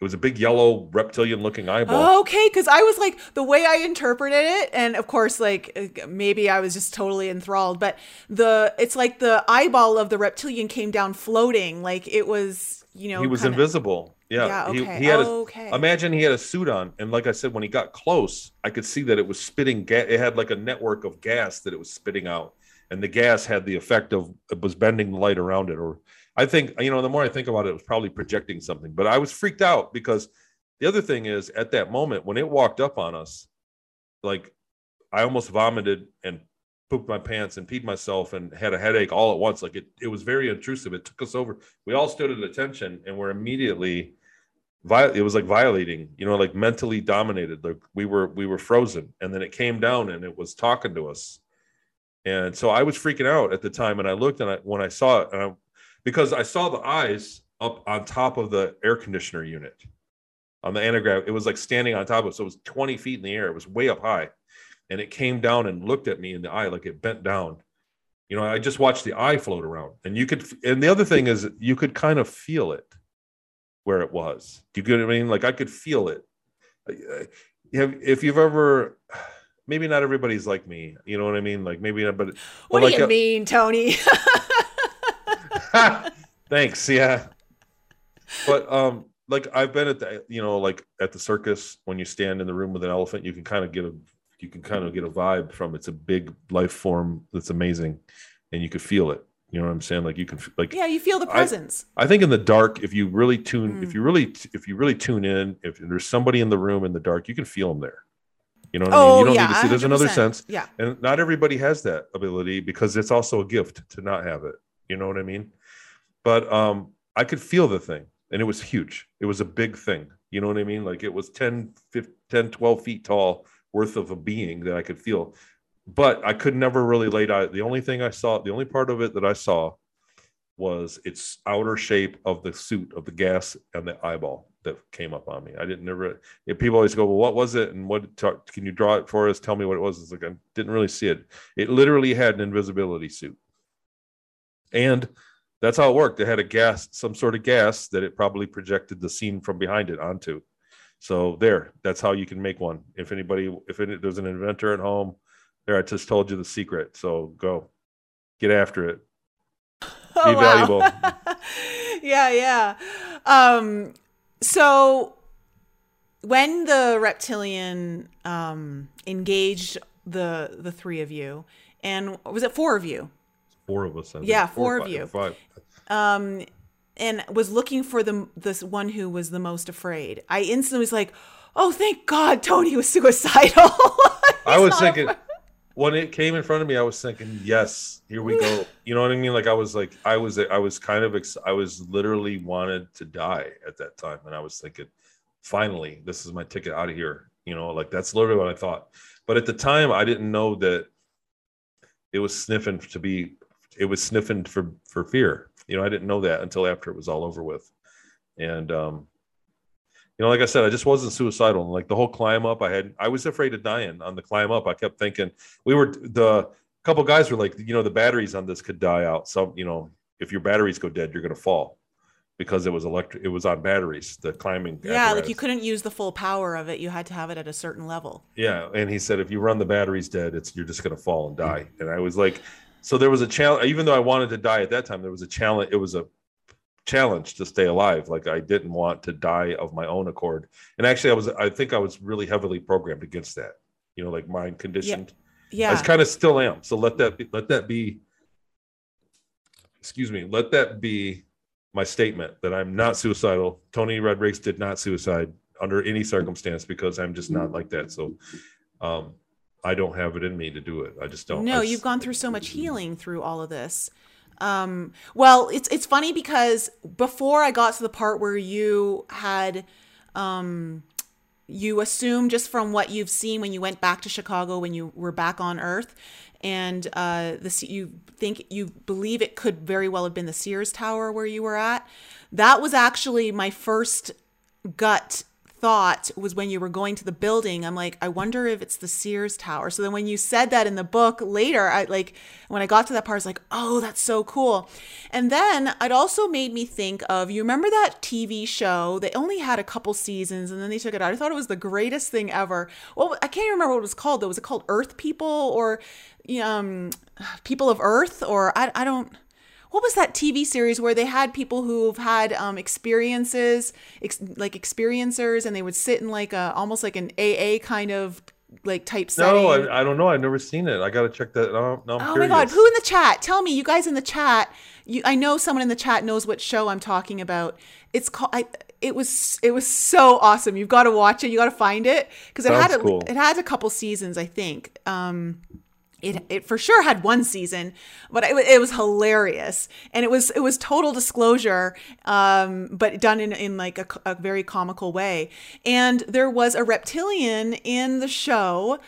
was a big yellow reptilian looking eyeball. Okay. Cause I was like, the way I interpreted it. And of course, like maybe I was just totally enthralled, but it's like the eyeball of the reptilian came down floating. Like it was, he was kinda invisible. Yeah. Okay. Imagine he had a suit on. And like I said, when he got close, I could see that it was spitting gas. It had like a network of gas that it was spitting out. And the gas had the effect of, it was bending the light around it. Or I think, the more I think about it, it was probably projecting something. But I was freaked out, because the other thing is, at that moment, when it walked up on us, like I almost vomited and pooped my pants and peed myself and had a headache all at once. Like it was very intrusive. It took us over. We all stood at attention and were immediately, it was like violating, like mentally dominated. Like we were frozen. And then it came down and it was talking to us. And so I was freaking out at the time, and I looked, and when I saw it, because I saw the eyes up on top of the air conditioner unit on the antigrav, it was like standing on top of it. So it was 20 feet in the air. It was way up high. and it came down and looked at me in the eye, like it bent down. You know, I just watched the eye float around, and you could, and the other thing is you could kind of feel it where it was. Do you get what I mean? Like I could feel it. If you've ever, maybe not everybody's like me, you know what I mean? Like maybe, but what do like you mean, Tony? Thanks. Yeah. But, like I've been at the, you know, like at the circus, when you stand in the room with an elephant, you can kind of get a, you can kind of get a vibe from, it's a big life form that's amazing, and you could feel it. You know what I'm saying? Like you can, like, yeah, you feel the presence. I think in the dark, if you really tune, if you really tune in, if there's somebody in the room in the dark, you can feel them there. You know what I mean? You don't need to see. There's another sense. Yeah. And not everybody has that ability, because it's also a gift to not have it. You know what I mean? But I could feel the thing. And it was huge. It was a big thing. You know what I mean? Like it was 10, 12 feet tall worth of a being that I could feel. But I could never really lay out. The only thing I saw, the only part of it that I saw was its outer shape of the suit of the gas and the eyeball that came up on me. I didn't never, people always go, well, what was it? And what, can you draw it for us? Tell me what it was. It's like, I didn't really see it. It literally had an invisibility suit. And that's how it worked. It had a gas, some sort of gas that it probably projected the scene from behind it onto. So there, that's how you can make one. If anybody, there's an inventor at home, there, I just told you the secret. So go, get after it. Oh, be valuable. Wow. Yeah, yeah. So when the reptilian engaged the three of you, and was it four of you? Four of us. Yeah, four of you. Five. And was looking for this one who was the most afraid. I instantly was like, oh, thank God Tony was suicidal. I was thinking, when it came in front of me, I was thinking, yes, here we go. You know what I mean? Like I was literally wanted to die at that time. And I was thinking, finally, this is my ticket out of here. You know, like that's literally what I thought. But at the time, I didn't know that it was sniffing for fear. You know, I didn't know that until after it was all over with. And, you know, like I said, I just wasn't suicidal. And like the whole climb up, I was afraid of dying on the climb up. I kept thinking a couple guys were like, you know, the batteries on this could die out. So, you know, if your batteries go dead, you're going to fall, because it was electric. It was on batteries, the climbing. Yeah. Apparatus. Like you couldn't use the full power of it. You had to have it at a certain level. Yeah. And he said, if you run the batteries dead, you're just going to fall and die. And I was like, so there was a challenge, even though I wanted to die at that time, there was a challenge. It was a challenge to stay alive. Like I didn't want to die of my own accord. And actually I think I was really heavily programmed against that, you know, like mind conditioned. Yeah. I kind of still am. So let that be my statement that I'm not suicidal. Tony Rodrigues did not suicide under any circumstance, because I'm just not like that. So, I don't have it in me to do it. I just don't. No, you've gone through so much healing through all of this. Well, it's funny, because before I got to the part where you had, you assumed just from what you've seen when you went back to Chicago, when you were back on Earth, and you believe it could very well have been the Sears Tower where you were at. That was actually my first gut thought, was when you were going to the building, I'm like, I wonder if it's the Sears Tower. So then when you said that in the book later, when I got to that part, I was like, oh, that's so cool. And then it also made me think of, you remember that TV show? They only had a couple seasons and then they took it out. I thought it was the greatest thing ever. Well, I can't remember what it was called though. Was it called Earth People, or People of Earth? Or what was that TV series where they had people who've had experiencers, and they would sit in like almost like an AA kind of like type setting? No, I don't know. I've never seen it. I got to check that out. No, I'm curious. My God. Who in the chat? Tell me, you guys in the chat. I know someone in the chat knows what show I'm talking about. It's called... It was so awesome. You've got to watch it. You got to find it, because it had a couple seasons, I think. It for sure had one season, but it was hilarious, and it was total disclosure, but done in like a very comical way. And there was a reptilian in the show,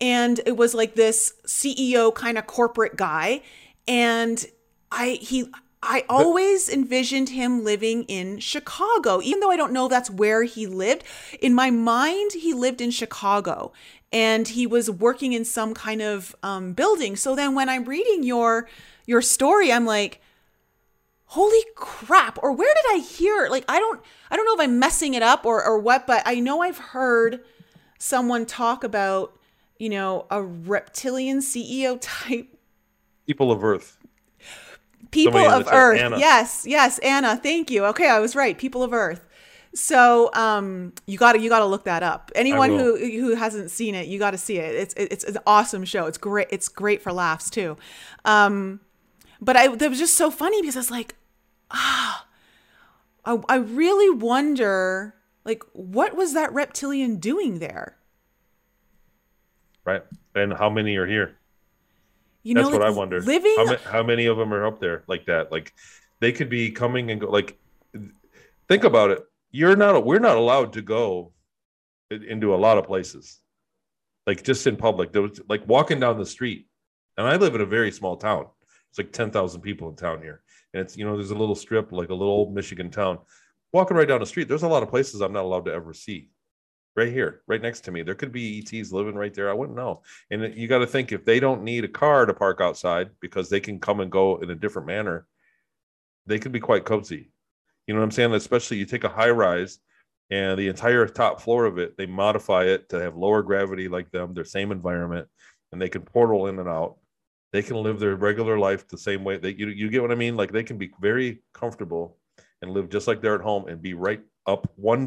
and it was like this CEO kind of corporate guy, and I he I always envisioned him living in Chicago, even though I don't know if that's where he lived. In my mind, he lived in Chicago and he was working in some kind of building. So then when I'm reading your story, I'm like, holy crap, or where did I hear? Like, I don't know if I'm messing it up or what, but I know I've heard someone talk about, you know, a reptilian CEO type. People of Earth. People of Earth. Anna. Yes, Anna. Thank you. Okay, I was right. People of Earth. So you gotta look that up. Anyone who hasn't seen it, you gotta see it. It's an awesome show. It's great. It's great for laughs too. But that was just so funny because I was like, I really wonder, like, what was that reptilian doing there? Right, and how many are here? You know, that's what I wonder. How many of them are up there like that? Like, they could be coming and go. Like, think about it. We're not allowed to go into a lot of places. Like, just in public, there was like walking down the street, and I live in a very small town. It's like 10,000 people in town here, and it's, you know, there's a little strip, like a little old Michigan town. Walking right down the street, there's a lot of places I'm not allowed to ever see. Right here, right next to me. There could be ETs living right there. I wouldn't know. And you got to think, if they don't need a car to park outside because they can come and go in a different manner, they could be quite cozy. You know what I'm saying? Especially you take a high rise and the entire top floor of it, they modify it to have lower gravity like them, their same environment, and they can portal in and out. They can live their regular life the same way. You get what I mean? Like, they can be very comfortable and live just like they're at home and be right up one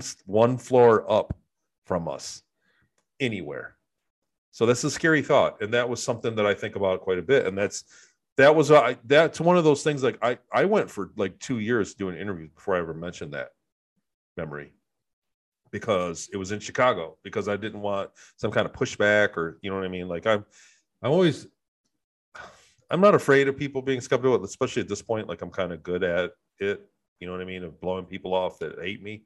floor up from us anywhere. So that's a scary thought, and that was something that I think about quite a bit. And that's one of those things. Like, I went for like 2 years doing interviews before I ever mentioned that memory, because it was in Chicago, because I didn't want some kind of pushback, or, you know what I mean? Like, I'm not afraid of people being skeptical, especially at this point. Like, I'm kind of good at it, you know what I mean, of blowing people off that hate me.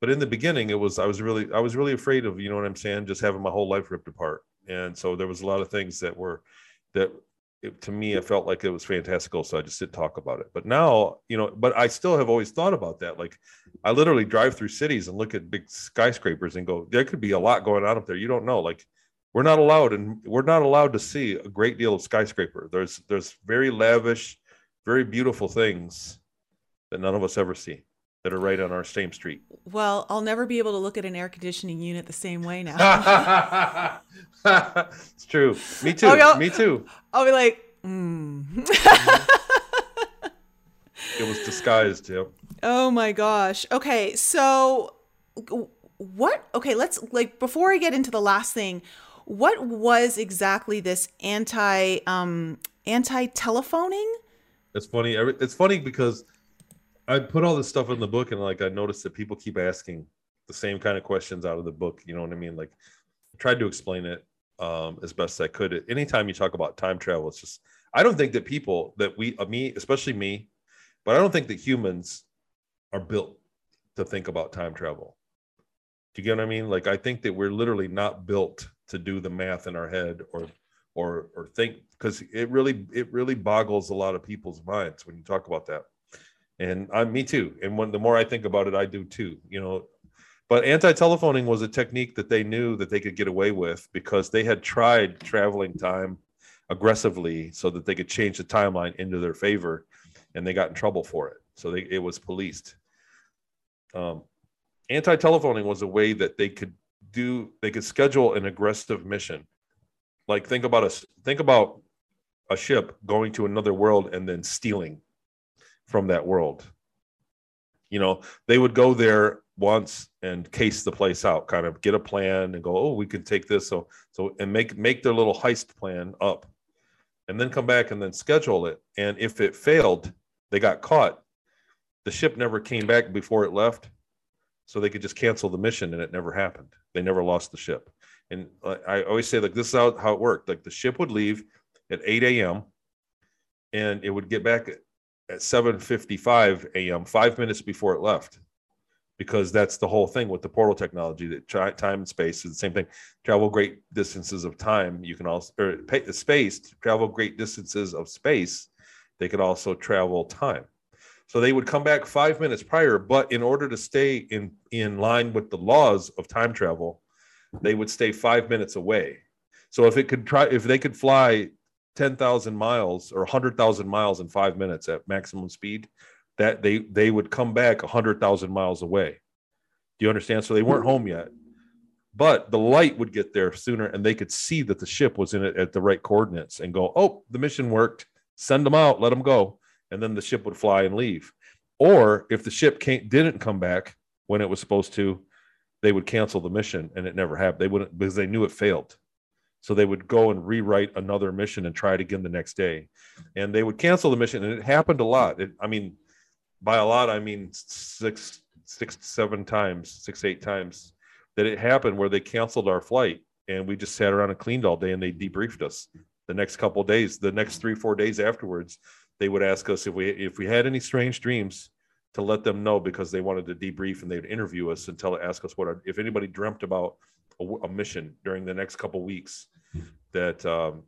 But in the beginning, I was really afraid of, you know what I'm saying, just having my whole life ripped apart. And so there was a lot of things to me, I felt like it was fantastical. So I just didn't talk about it. But now, you know, but I still have always thought about that. Like, I literally drive through cities and look at big skyscrapers and go, there could be a lot going on up there. You don't know. Like, we're not allowed to see a great deal of skyscraper. There's very lavish, very beautiful things that none of us ever see, that are right on our same street. Well, I'll never be able to look at an air conditioning unit the same way now. It's true. Me too. Me too. I'll be like, It was disguised, yeah. Oh my gosh. Okay, so what? Okay, let's, like, before I get into the last thing, what was exactly this anti-telephoning? It's funny. It's funny because I put all this stuff in the book, and like, I noticed that people keep asking the same kind of questions out of the book. You know what I mean? Like, I tried to explain it as best I could. Anytime you talk about time travel, it's just, I don't think that people that me, especially me, but I don't think that humans are built to think about time travel. Do you get what I mean? Like, I think that we're literally not built to do the math in our head or think, because it really boggles a lot of people's minds when you talk about that. And me too. And the more I think about it, I do too, you know. But anti-telephoning was a technique that they knew that they could get away with, because they had tried traveling time aggressively so that they could change the timeline into their favor, and they got in trouble for it. So it was policed. Anti-telephoning was a way that they could schedule an aggressive mission. Like, think about a ship going to another world and then stealing from that world. You know, they would go there once and case the place out, kind of get a plan and go, oh, we can take this. So and make their little heist plan up, and then come back and then schedule it. And if it failed, they got caught. The ship never came back before it left, so they could just cancel the mission, and it never happened. They never lost the ship. And I always say, like, this is how it worked. Like, the ship would leave at 8 a.m. and it would get back at 7:55 a.m., 5 minutes before it left, because that's the whole thing with the portal technology, that time and space is the same thing. Travel great distances of time. You can also, or space, travel great distances of space. They could also travel time. So they would come back 5 minutes prior, but in order to stay in line with the laws of time travel, they would stay 5 minutes away. So if they could fly 10,000 miles or 100,000 miles in 5 minutes at maximum speed, that they would come back 100,000 miles away. Do you understand? So they weren't home yet, but the light would get there sooner, and they could see that the ship was in it at the right coordinates and go, oh, the mission worked. Send them out, let them go. And then the ship would fly and leave. Or if the ship didn't come back when it was supposed to, they would cancel the mission, and it never happened. They wouldn't, because they knew it failed. So they would go and rewrite another mission and try it again the next day. And they would cancel the mission. And it happened a lot. By a lot, I mean eight times that it happened where they canceled our flight. And we just sat around and cleaned all day, and they debriefed us. The next couple of days, the next 3-4 days afterwards, they would ask us if we had any strange dreams, to let them know, because they wanted to debrief, and they'd interview us and ask us if anybody dreamt about a mission during the next couple of weeks that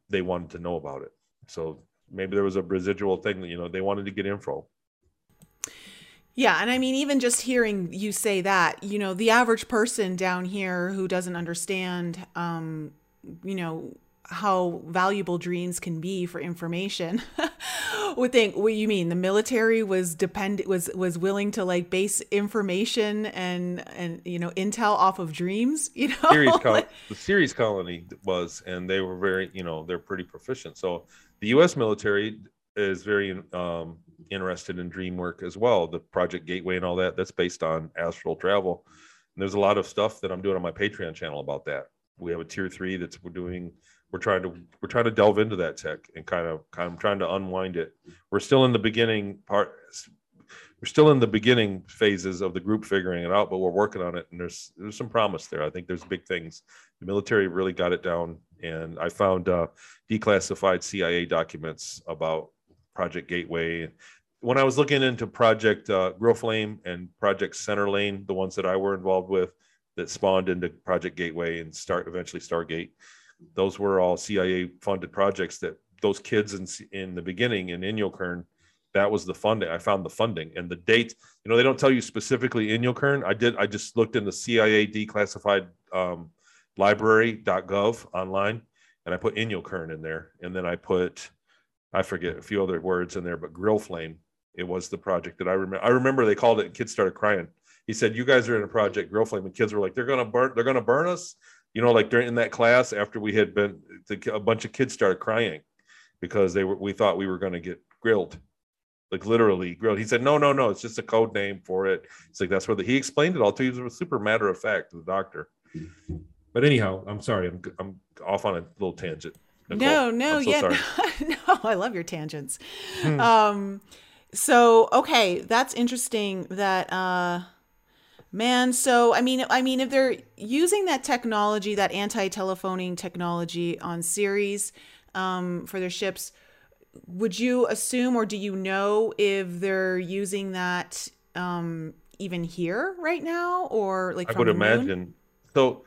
they wanted to know about it. So maybe there was a residual thing that, they wanted to get info. Yeah. And even just hearing you say that, the average person down here who doesn't understand, how valuable dreams can be for information would think, what you mean, the military was willing to base information and intel off of dreams, the Ceres colony was, and they were very, they're pretty proficient. So the U.S. military is very interested in dream work as well. The Project Gateway and all that's based on astral travel. And there's a lot of stuff that I'm doing on my Patreon channel about that. We have a tier 3 that's we're trying to delve into that tech and kind of trying to unwind it. We're still in the beginning part. We're still in the beginning phases of the group figuring it out, but we're working on it. And there's some promise there. I think there's big things. The military really got it down. And I found declassified CIA documents about Project Gateway. When I was looking into Project Grill Flame and Project Center Lane, the ones that I were involved with that spawned into Project Gateway and eventually Stargate, those were all CIA funded projects that those kids in the beginning in Yokern, that was the funding. I found the funding and the date. They don't tell you specifically in Yokern. I just looked in the CIA declassified library.gov online, and I put in Yokern in there. And then I put, I forget a few other words in there, but Grill Flame. It was the project that I remember. I remember they called it and kids started crying. He said, you guys are in a Project Grill Flame. And kids were like, they're going to burn us. During that class, after we had been, a bunch of kids started crying because we thought we were going to get grilled, literally grilled. He said, no, it's just a code name for it. It's that's where he explained it all to you. It was super matter of fact to the doctor. But anyhow, I'm sorry, I'm off on a little tangent. Nicole, no, I'm so sorry. No, I love your tangents. So okay, that's interesting. That man, so I mean, if they're using that technology, that anti-telephoning technology on Ceres for their ships, would you assume, or do you know if they're using that even here right now, or I would imagine. So,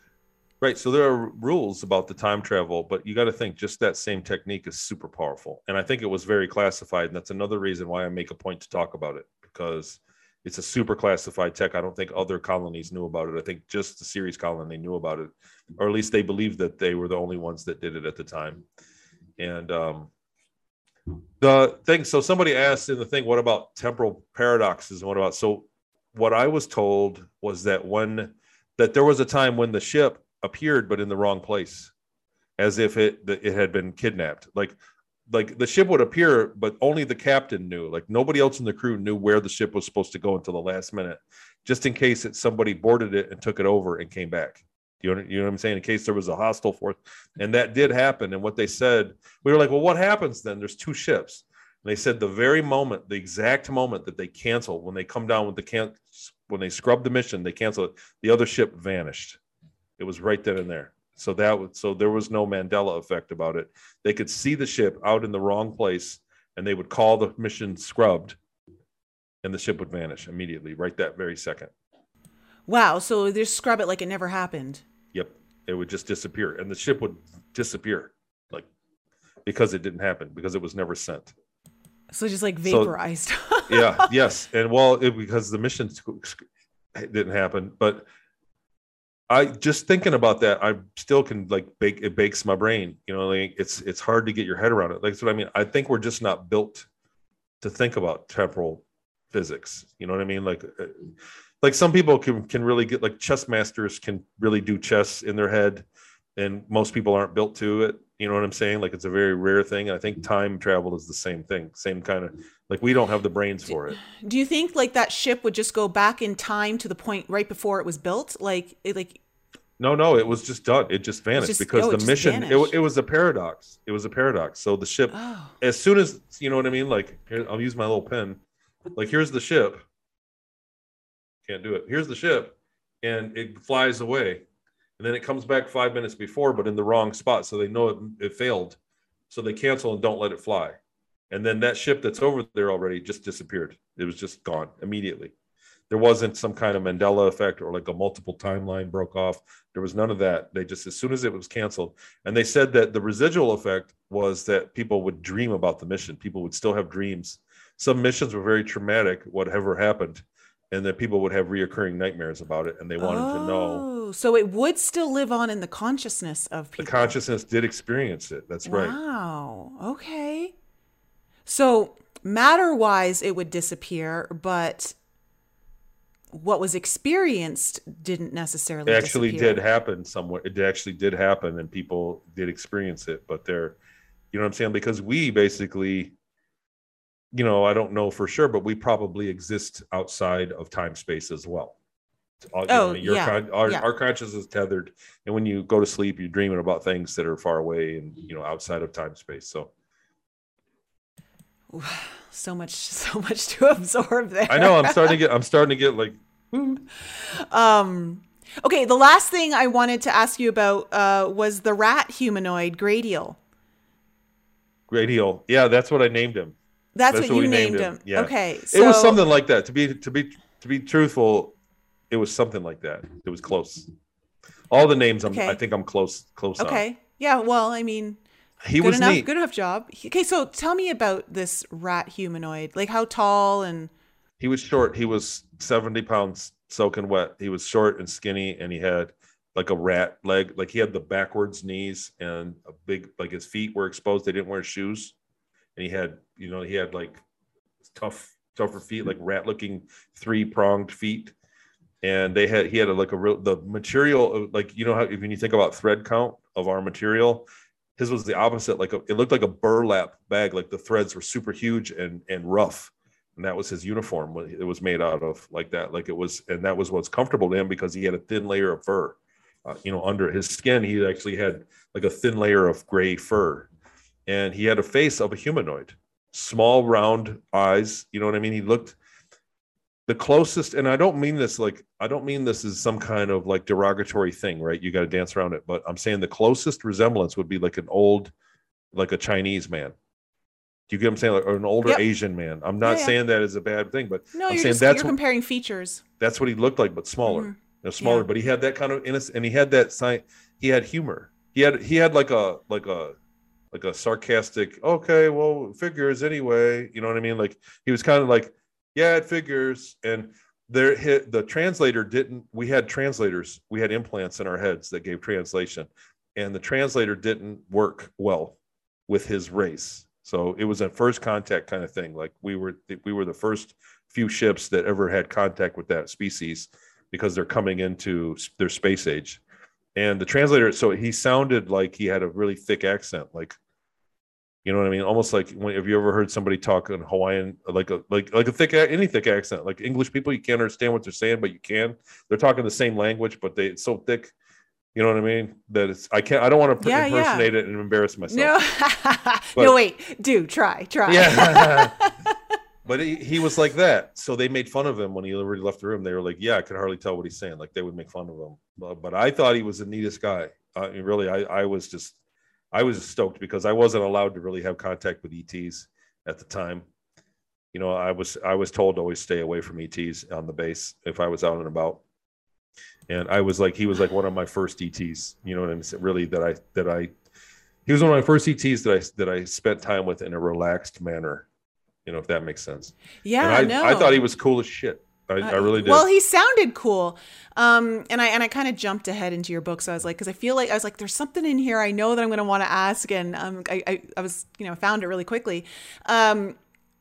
right. So there are rules about the time travel, but you got to think just that same technique is super powerful. And I think it was very classified. And that's another reason why I make a point to talk about it, because it's a super classified tech. I don't think other colonies knew about it. I think just the Ceres colony knew about it, or at least they believed that they were the only ones that did it at the time. And the thing, so somebody asked in the thing, what about temporal paradoxes? And so what I was told was that there was a time when the ship appeared, but in the wrong place, as if it had been kidnapped. Like the ship would appear, but only the captain knew. Nobody else in the crew knew where the ship was supposed to go until the last minute, just in case somebody boarded it and took it over and came back. You know what I'm saying? In case there was a hostile force. And that did happen. And what they said, we were like, well, what happens then? There's two ships. And they said the exact moment that they cancel, when they come down with when they scrub the mission, they cancel it, the other ship vanished. It was right then and there. So there was no Mandela effect about it. They could see the ship out in the wrong place, and they would call the mission scrubbed, and the ship would vanish immediately, right that very second. Wow. So they scrub it like it never happened. Yep. It would just disappear, and the ship would disappear, because it didn't happen, because it was never sent. So just vaporized. So, Yeah. Yes. And well, because the mission didn't happen, but I just thinking about that, I still can it bakes my brain, it's hard to get your head around it. That's what I mean. I think we're just not built to think about temporal physics. You know what I mean? Like some people can really get chess masters can really do chess in their head, and most people aren't built to it. You know what I'm saying? It's a very rare thing. And I think time travel is the same thing, same kind of we don't have the brains for it. Do you think that ship would just go back in time to the point right before it was built? No, it was just done. It just vanished because the mission, it was a paradox. It was a paradox. So the ship, as soon as, you know what I mean? Here, I'll use my little pen. Here's the ship. Can't do it. Here's the ship. And it flies away. And then it comes back 5 minutes before, but in the wrong spot. So they know it failed. So they cancel and don't let it fly. And then that ship that's over there already just disappeared. It was just gone immediately. There wasn't some kind of Mandela effect or a multiple timeline broke off. There was none of that. They just, as soon as it was canceled, and they said that the residual effect was that people would dream about the mission. People would still have dreams. Some missions were very traumatic, whatever happened, and that people would have reoccurring nightmares about it. And they wanted to know. So it would still live on in the consciousness of people. The consciousness did experience it. That's right. Wow. Okay. So matter-wise, it would disappear, but what was experienced didn't necessarily disappear. Did happen somewhere. It actually did happen, and people did experience it, but they're, you know what I'm saying? Because we basically, I don't know for sure, but we probably exist outside of time space as well. Our consciousness is tethered, and when you go to sleep, you're dreaming about things that are far away and, outside of time space, so. So much to absorb there. I know. I'm starting to get okay. The last thing I wanted to ask you about, was the rat humanoid Gradial. Gradial. Yeah. That's what I named him. That's what you named him. Yeah. Okay. So it was something like that. To be truthful, it was something like that. It was close. All the names. I think I'm close. Okay. On. Yeah. Well, I mean, Good enough job. Okay, so tell me about this rat humanoid. How tall and... He was short. He was 70 pounds soaking wet. He was short and skinny, and he had a rat leg. He had the backwards knees and a big... his feet were exposed. They didn't wear shoes. And he had, tougher feet, rat-looking three-pronged feet. And the material... how when you think about thread count of our material... His was the opposite. It looked like a burlap bag. The threads were super huge and rough, and that was his uniform. It was made out of that. That was what's comfortable to him because he had a thin layer of fur. Under his skin, he actually had a thin layer of gray fur, and he had a face of a humanoid, small round eyes. You know what I mean? He looked the closest, and I don't mean this as some kind of derogatory thing, right? You got to dance around it, but I'm saying the closest resemblance would be an old, a Chinese man. Do you get what I'm saying? Or an older Asian man. I'm not saying that is a bad thing, but no, I'm saying you're comparing features. That's what he looked like, but smaller, smaller. Yeah. But he had that kind of innocence, and he had that sight. He had humor. He had like a sarcastic. Okay, well, figures anyway. You know what I mean? He was kind of yeah, it figures. And the translator didn't. We had translators. We had implants in our heads that gave translation, and the translator didn't work well with his race. So it was a first contact kind of thing. We were the first few ships that ever had contact with that species because they're coming into their space age, and the translator. So he sounded like he had a really thick accent, you know what I mean? Almost have you ever heard somebody talk in Hawaiian, any thick accent, English people, you can't understand what they're saying, but you can. They're talking the same language, but it's so thick. You know what I mean? That it's I don't want to impersonate it and embarrass myself. No, but, no, wait, try. Yeah. But he was like that. So they made fun of him when he already left the room. They were like, yeah, I could hardly tell what he's saying. They would make fun of him. But I thought he was the neatest guy. I mean, really, I was stoked because I wasn't allowed to really have contact with ETs at the time. I was told to always stay away from ETs on the base if I was out and about. And I was he was one of my first ETs, you know what I'm saying? Really he was one of my first ETs that I spent time with in a relaxed manner. you know, if that makes sense. Yeah, I thought he was cool as shit. I really did. Well, he sounded cool. And I kind of jumped ahead into your book. So I was like, because I was like, there's something in here I know that I'm going to want to ask. And I was, you know, found it really quickly.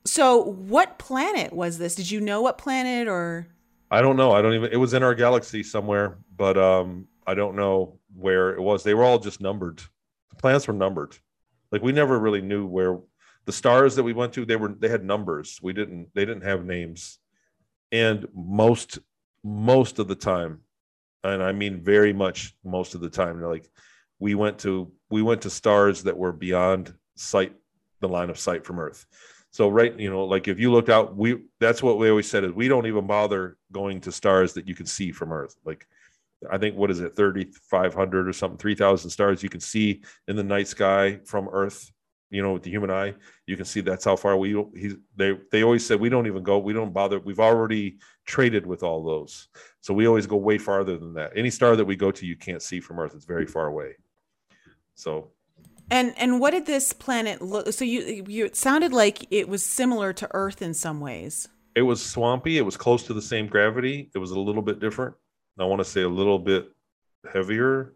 So what planet was this? Did you know what planet or? I don't know. I don't even, it was in our galaxy somewhere, but I don't know where it was. They were all just numbered. The planets were numbered. Like we never really knew where the stars that we went to, they had numbers. They didn't have names. And most of the time, and I mean very much most of the time, like we went to stars that were beyond sight, the line of sight from Earth. So right, you know, like if you looked out, that's what we always said is we don't even bother going to stars that you can see from Earth. Like I think what is it, 3,500 or something, 3,000 stars you can see in the night sky from Earth. You know, with the human eye, you can see that's how far they always said, we don't even go, we don't bother. We've already traded with all those. So we always go way farther than that. Any star that we go to, you can't see from Earth. It's very far away. So. And what did this planet look? So you it sounded like it was similar to Earth in some ways. It was swampy. It was close to the same gravity. It was a little bit different. I want to say a little bit heavier,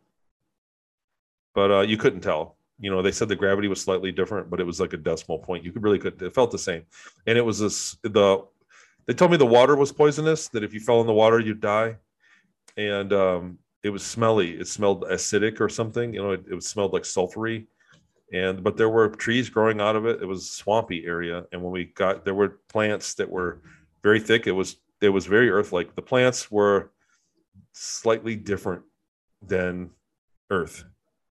but you couldn't tell. You know, they said the gravity was slightly different, but it was like a decimal point. It felt the same. And it was they told me the water was poisonous, that if you fell in the water, you'd die. And it was smelly. It smelled acidic or something. You know, it smelled like sulfury. But there were trees growing out of it. It was a swampy area. And when we got, there were plants that were very thick. It was very Earth-like. The plants were slightly different than Earth,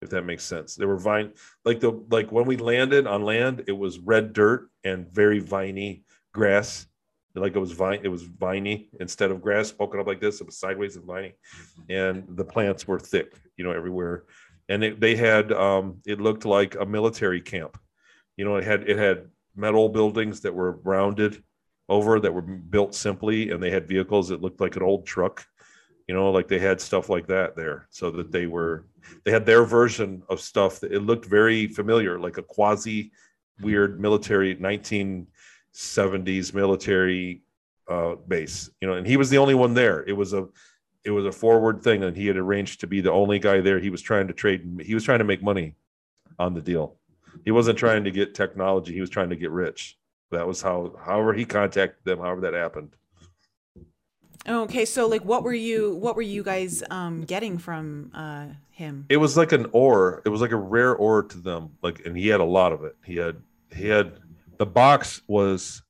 if that makes sense. They were vine, like when we landed on land, it was red dirt and very viney grass. Like it was viney instead of grass poking up like this. It was sideways and viney, and the plants were thick, you know, everywhere. And they had, it looked like a military camp. You know, it had metal buildings that were rounded over, that were built simply, and they had vehicles that looked like an old truck. You know, like they had stuff like that there, so that they had their version of stuff that it looked very familiar, like a quasi weird military 1970s military base, you know, and he was the only one there. It was a forward thing, and he had arranged to be the only guy there. He was trying to trade. He was trying to make money on the deal. He wasn't trying to get technology. He was trying to get rich. That was however he contacted them, however that happened. Okay, so like, what were you guys getting from him? It was like an ore. It was like a rare ore to them. Like, and he had a lot of it. He had the box was.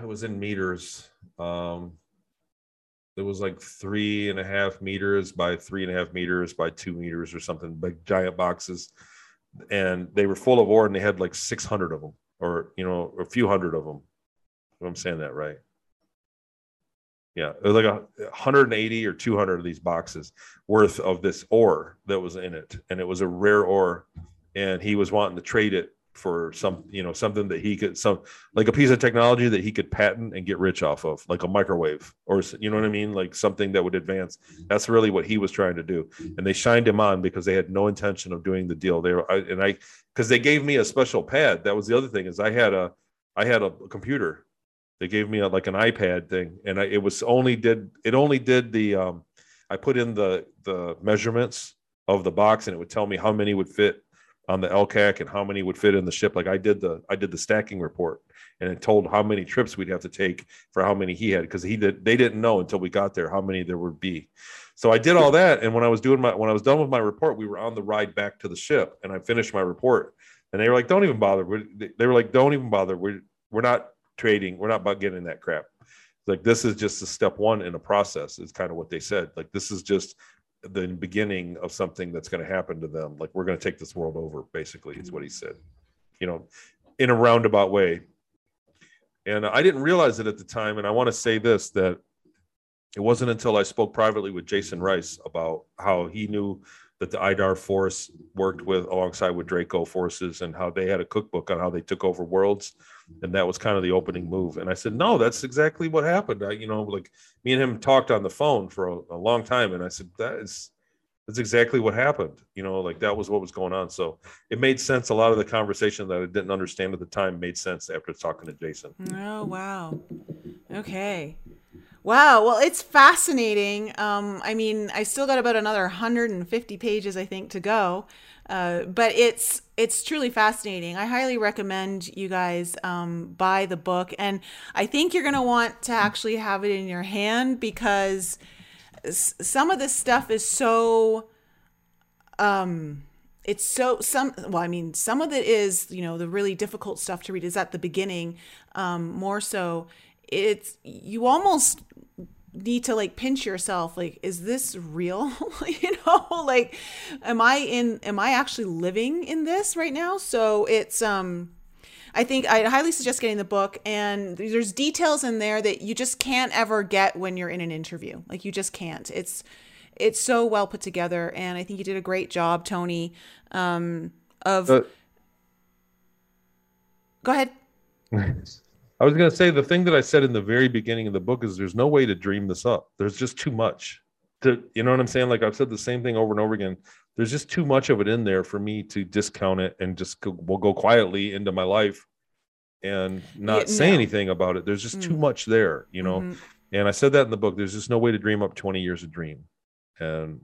It was in meters. It was like 3.5 meters by 3.5 meters by 2 meters or something. Like giant boxes, and they were full of ore. And they had like 600 of them, or you know, a few hundred of them. If I'm saying that right. Yeah, it was like 180 or 200 of these boxes worth of this ore that was in it. And it was a rare ore. And he was wanting to trade it for some, you know, something that he could, like a piece of technology that he could patent and get rich off of, like a microwave or, you know what I mean? Like something that would advance. That's really what he was trying to do. And they shined him on because they had no intention of doing the deal. Because they gave me a special pad. That was the other thing, is I had a computer. They gave me like an iPad thing, and I put in the measurements of the box, and it would tell me how many would fit on the LCAC and how many would fit in the ship. Like I did the stacking report, and it told how many trips we'd have to take for how many he had, because they didn't know until we got there how many there would be. So I did all that, and when I was done with my report, we were on the ride back to the ship, and I finished my report, and they were like, "Don't even bother." They were like, "Don't even bother. We're not trading. We're not about getting that crap. Like, this is just a step one in a process," is kind of what they said. Like, this is just the beginning of something that's going to happen to them. Like, we're going to take this world over, basically, is what he said, you know, in a roundabout way. And I didn't realize it at the time. And I want to say this, that it wasn't until I spoke privately with Jason Rice about how he knew that the IDAR force worked alongside with Draco forces, and how they had a cookbook on how they took over worlds. And that was kind of the opening move. And I said, "No, that's exactly what happened." I, you know, like me and him talked on the phone for a long time. And I said, That's exactly what happened. You know, like that was what was going on. So it made sense. A lot of the conversation that I didn't understand at the time made sense after talking to Jason. Oh, wow. Okay. Wow. Well, it's fascinating. I mean, I still got about another 150 pages, I think, to go. But it's truly fascinating. I highly recommend you guys buy the book. And I think you're going to want to actually have it in your hand, because some of this stuff is so, it's so, well, I mean, some of it is, you know, the really difficult stuff to read is at the beginning, more so. It's, you almost need to like pinch yourself, like, is this real? You know, like, am I actually living in this right now? So it's, I think I highly suggest getting the book, and there's details in there that you just can't ever get when you're in an interview. Like, you just can't. It's so well put together, and I think you did a great job, Tony. Go ahead. I was going to say, the thing that I said in the very beginning of the book is there's no way to dream this up. There's just too much. You know what I'm saying? Like, I've said the same thing over and over again. There's just too much of it in there for me to discount it and just go quietly into my life and not say anything about it. There's just too much there, you know? Mm-hmm. And I said that in the book, there's just no way to dream up 20 years of dream. And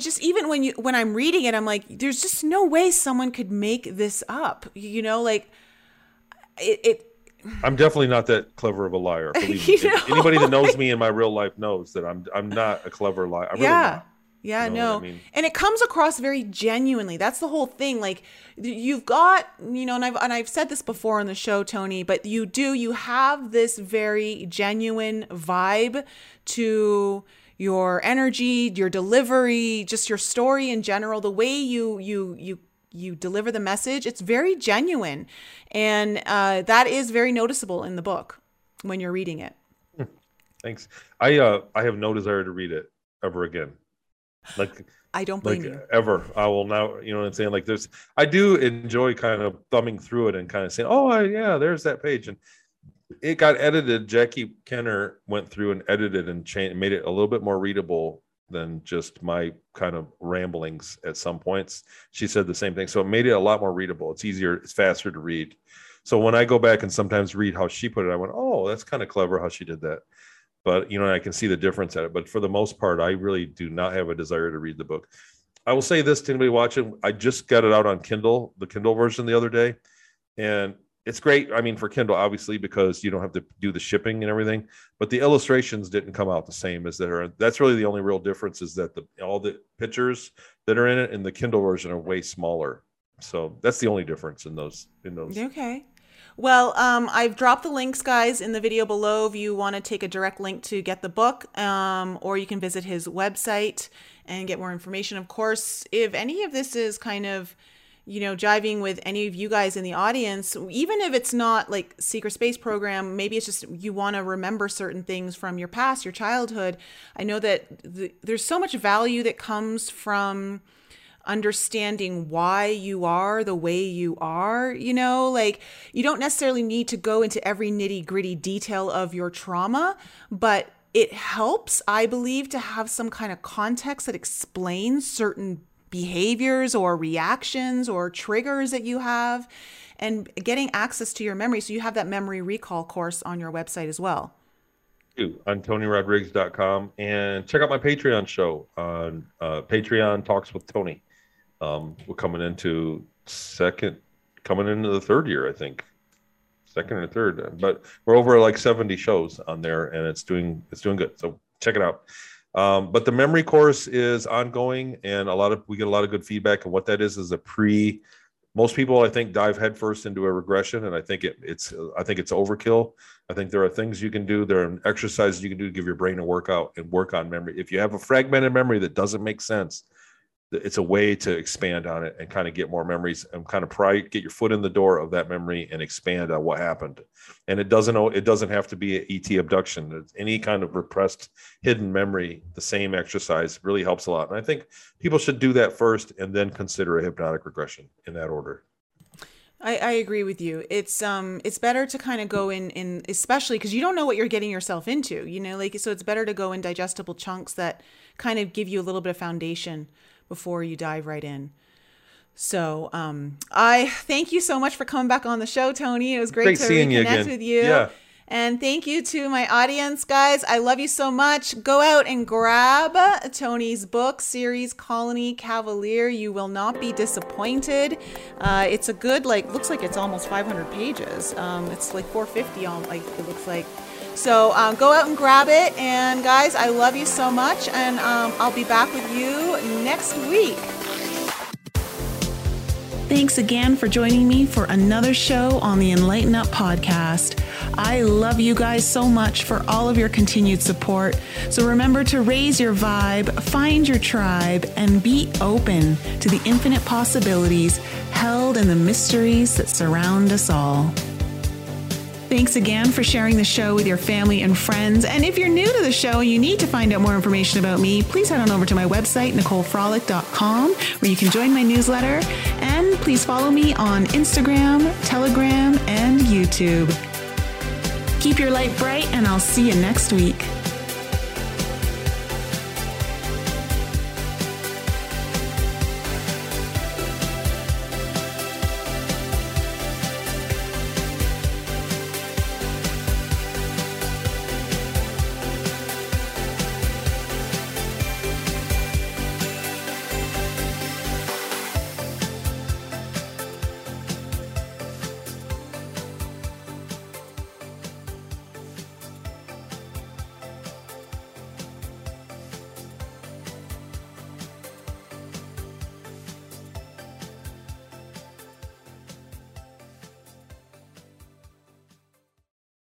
just even when I'm reading it, I'm like, there's just no way someone could make this up, you know, like I'm definitely not that clever of a liar. Believe me. Anybody that knows me in my real life knows that I'm not a clever liar. I'm really not. Yeah, you know, no. I mean? And it comes across very genuinely. That's the whole thing. Like, you've got, you know, and I've said this before on the show, Tony, but you have this very genuine vibe to your energy, your delivery, just your story in general, the way you deliver the message. It's very genuine. And that is very noticeable in the book when you're reading it. Thanks. I have no desire to read it ever again. Like, I don't blame you. Ever. I will now, you know what I'm saying? Like, I do enjoy kind of thumbing through it and kind of saying, there's that page. And it got edited. Jackie Kenner went through and edited and changed, made it a little bit more readable than just my kind of ramblings at some points. She said the same thing. So it made it a lot more readable. It's easier, it's faster to read. So when I go back and sometimes read how she put it, I went, oh, that's kind of clever how she did that. But, you know, I can see the difference at it. But for the most part, I really do not have a desire to read the book. I will say this to anybody watching. I just got it out on Kindle, the Kindle version the other day. And it's great. I mean, for Kindle, obviously, because you don't have to do the shipping and everything, but the illustrations didn't come out the same as that. That's really the only real difference, is that all the pictures that are in it in the Kindle version are way smaller. So that's the only difference in those. Okay. Well, I've dropped the links, guys, in the video below if you want to take a direct link to get the book, or you can visit his website and get more information. Of course, if any of this is kind of, you know, jiving with any of you guys in the audience, even if it's not like Secret Space Program, maybe it's just you want to remember certain things from your past, your childhood. I know that there's so much value that comes from understanding why you are the way you are, you know, like you don't necessarily need to go into every nitty gritty detail of your trauma, but it helps, I believe, to have some kind of context that explains certain behaviors or reactions or triggers that you have, and getting access to your memory. So you have that memory recall course on your website as well. On tonyrodrigues.com, and check out my Patreon show on Patreon Talks with Tony. We're coming into the third year, I think. Second or third, but we're over like 70 shows on there, and it's doing good. So check it out. But the memory course is ongoing, and we get a lot of good feedback. And what that is a most people, I think, dive headfirst into a regression. And I think it's overkill. I think there are things you can do. There are exercises you can do to give your brain a workout and work on memory. If you have a fragmented memory that doesn't make sense, it's a way to expand on it and kind of get more memories and kind of get your foot in the door of that memory and expand on what happened. And it doesn't have to be an ET abduction. It's any kind of repressed hidden memory. The same exercise really helps a lot. And I think people should do that first and then consider a hypnotic regression in that order. I agree with you. It's better to kind of go in especially because you don't know what you're getting yourself into, you know, like, so it's better to go in digestible chunks that kind of give you a little bit of foundation before you dive right in. So I thank you so much for coming back on the show, Tony. It was great to reconnect with you. Yeah. And thank you to my audience, guys. I love you so much. Go out and grab Tony's book, Ceres Colony Cavalier. You will not be disappointed. It's a good, like, looks like it's almost 500 pages. It's like 450, like it looks like. So go out and grab it. And guys, I love you so much. And I'll be back with you next week. Thanks again for joining me for another show on the Enlighten Up podcast. I love you guys so much for all of your continued support. So remember to raise your vibe, find your tribe, and be open to the infinite possibilities held in the mysteries that surround us all. Thanks again for sharing the show with your family and friends. And if you're new to the show and you need to find out more information about me, please head on over to my website, nicolefrolick.com, where you can join my newsletter. And please follow me on Instagram, Telegram, and YouTube. Keep your light bright, and I'll see you next week.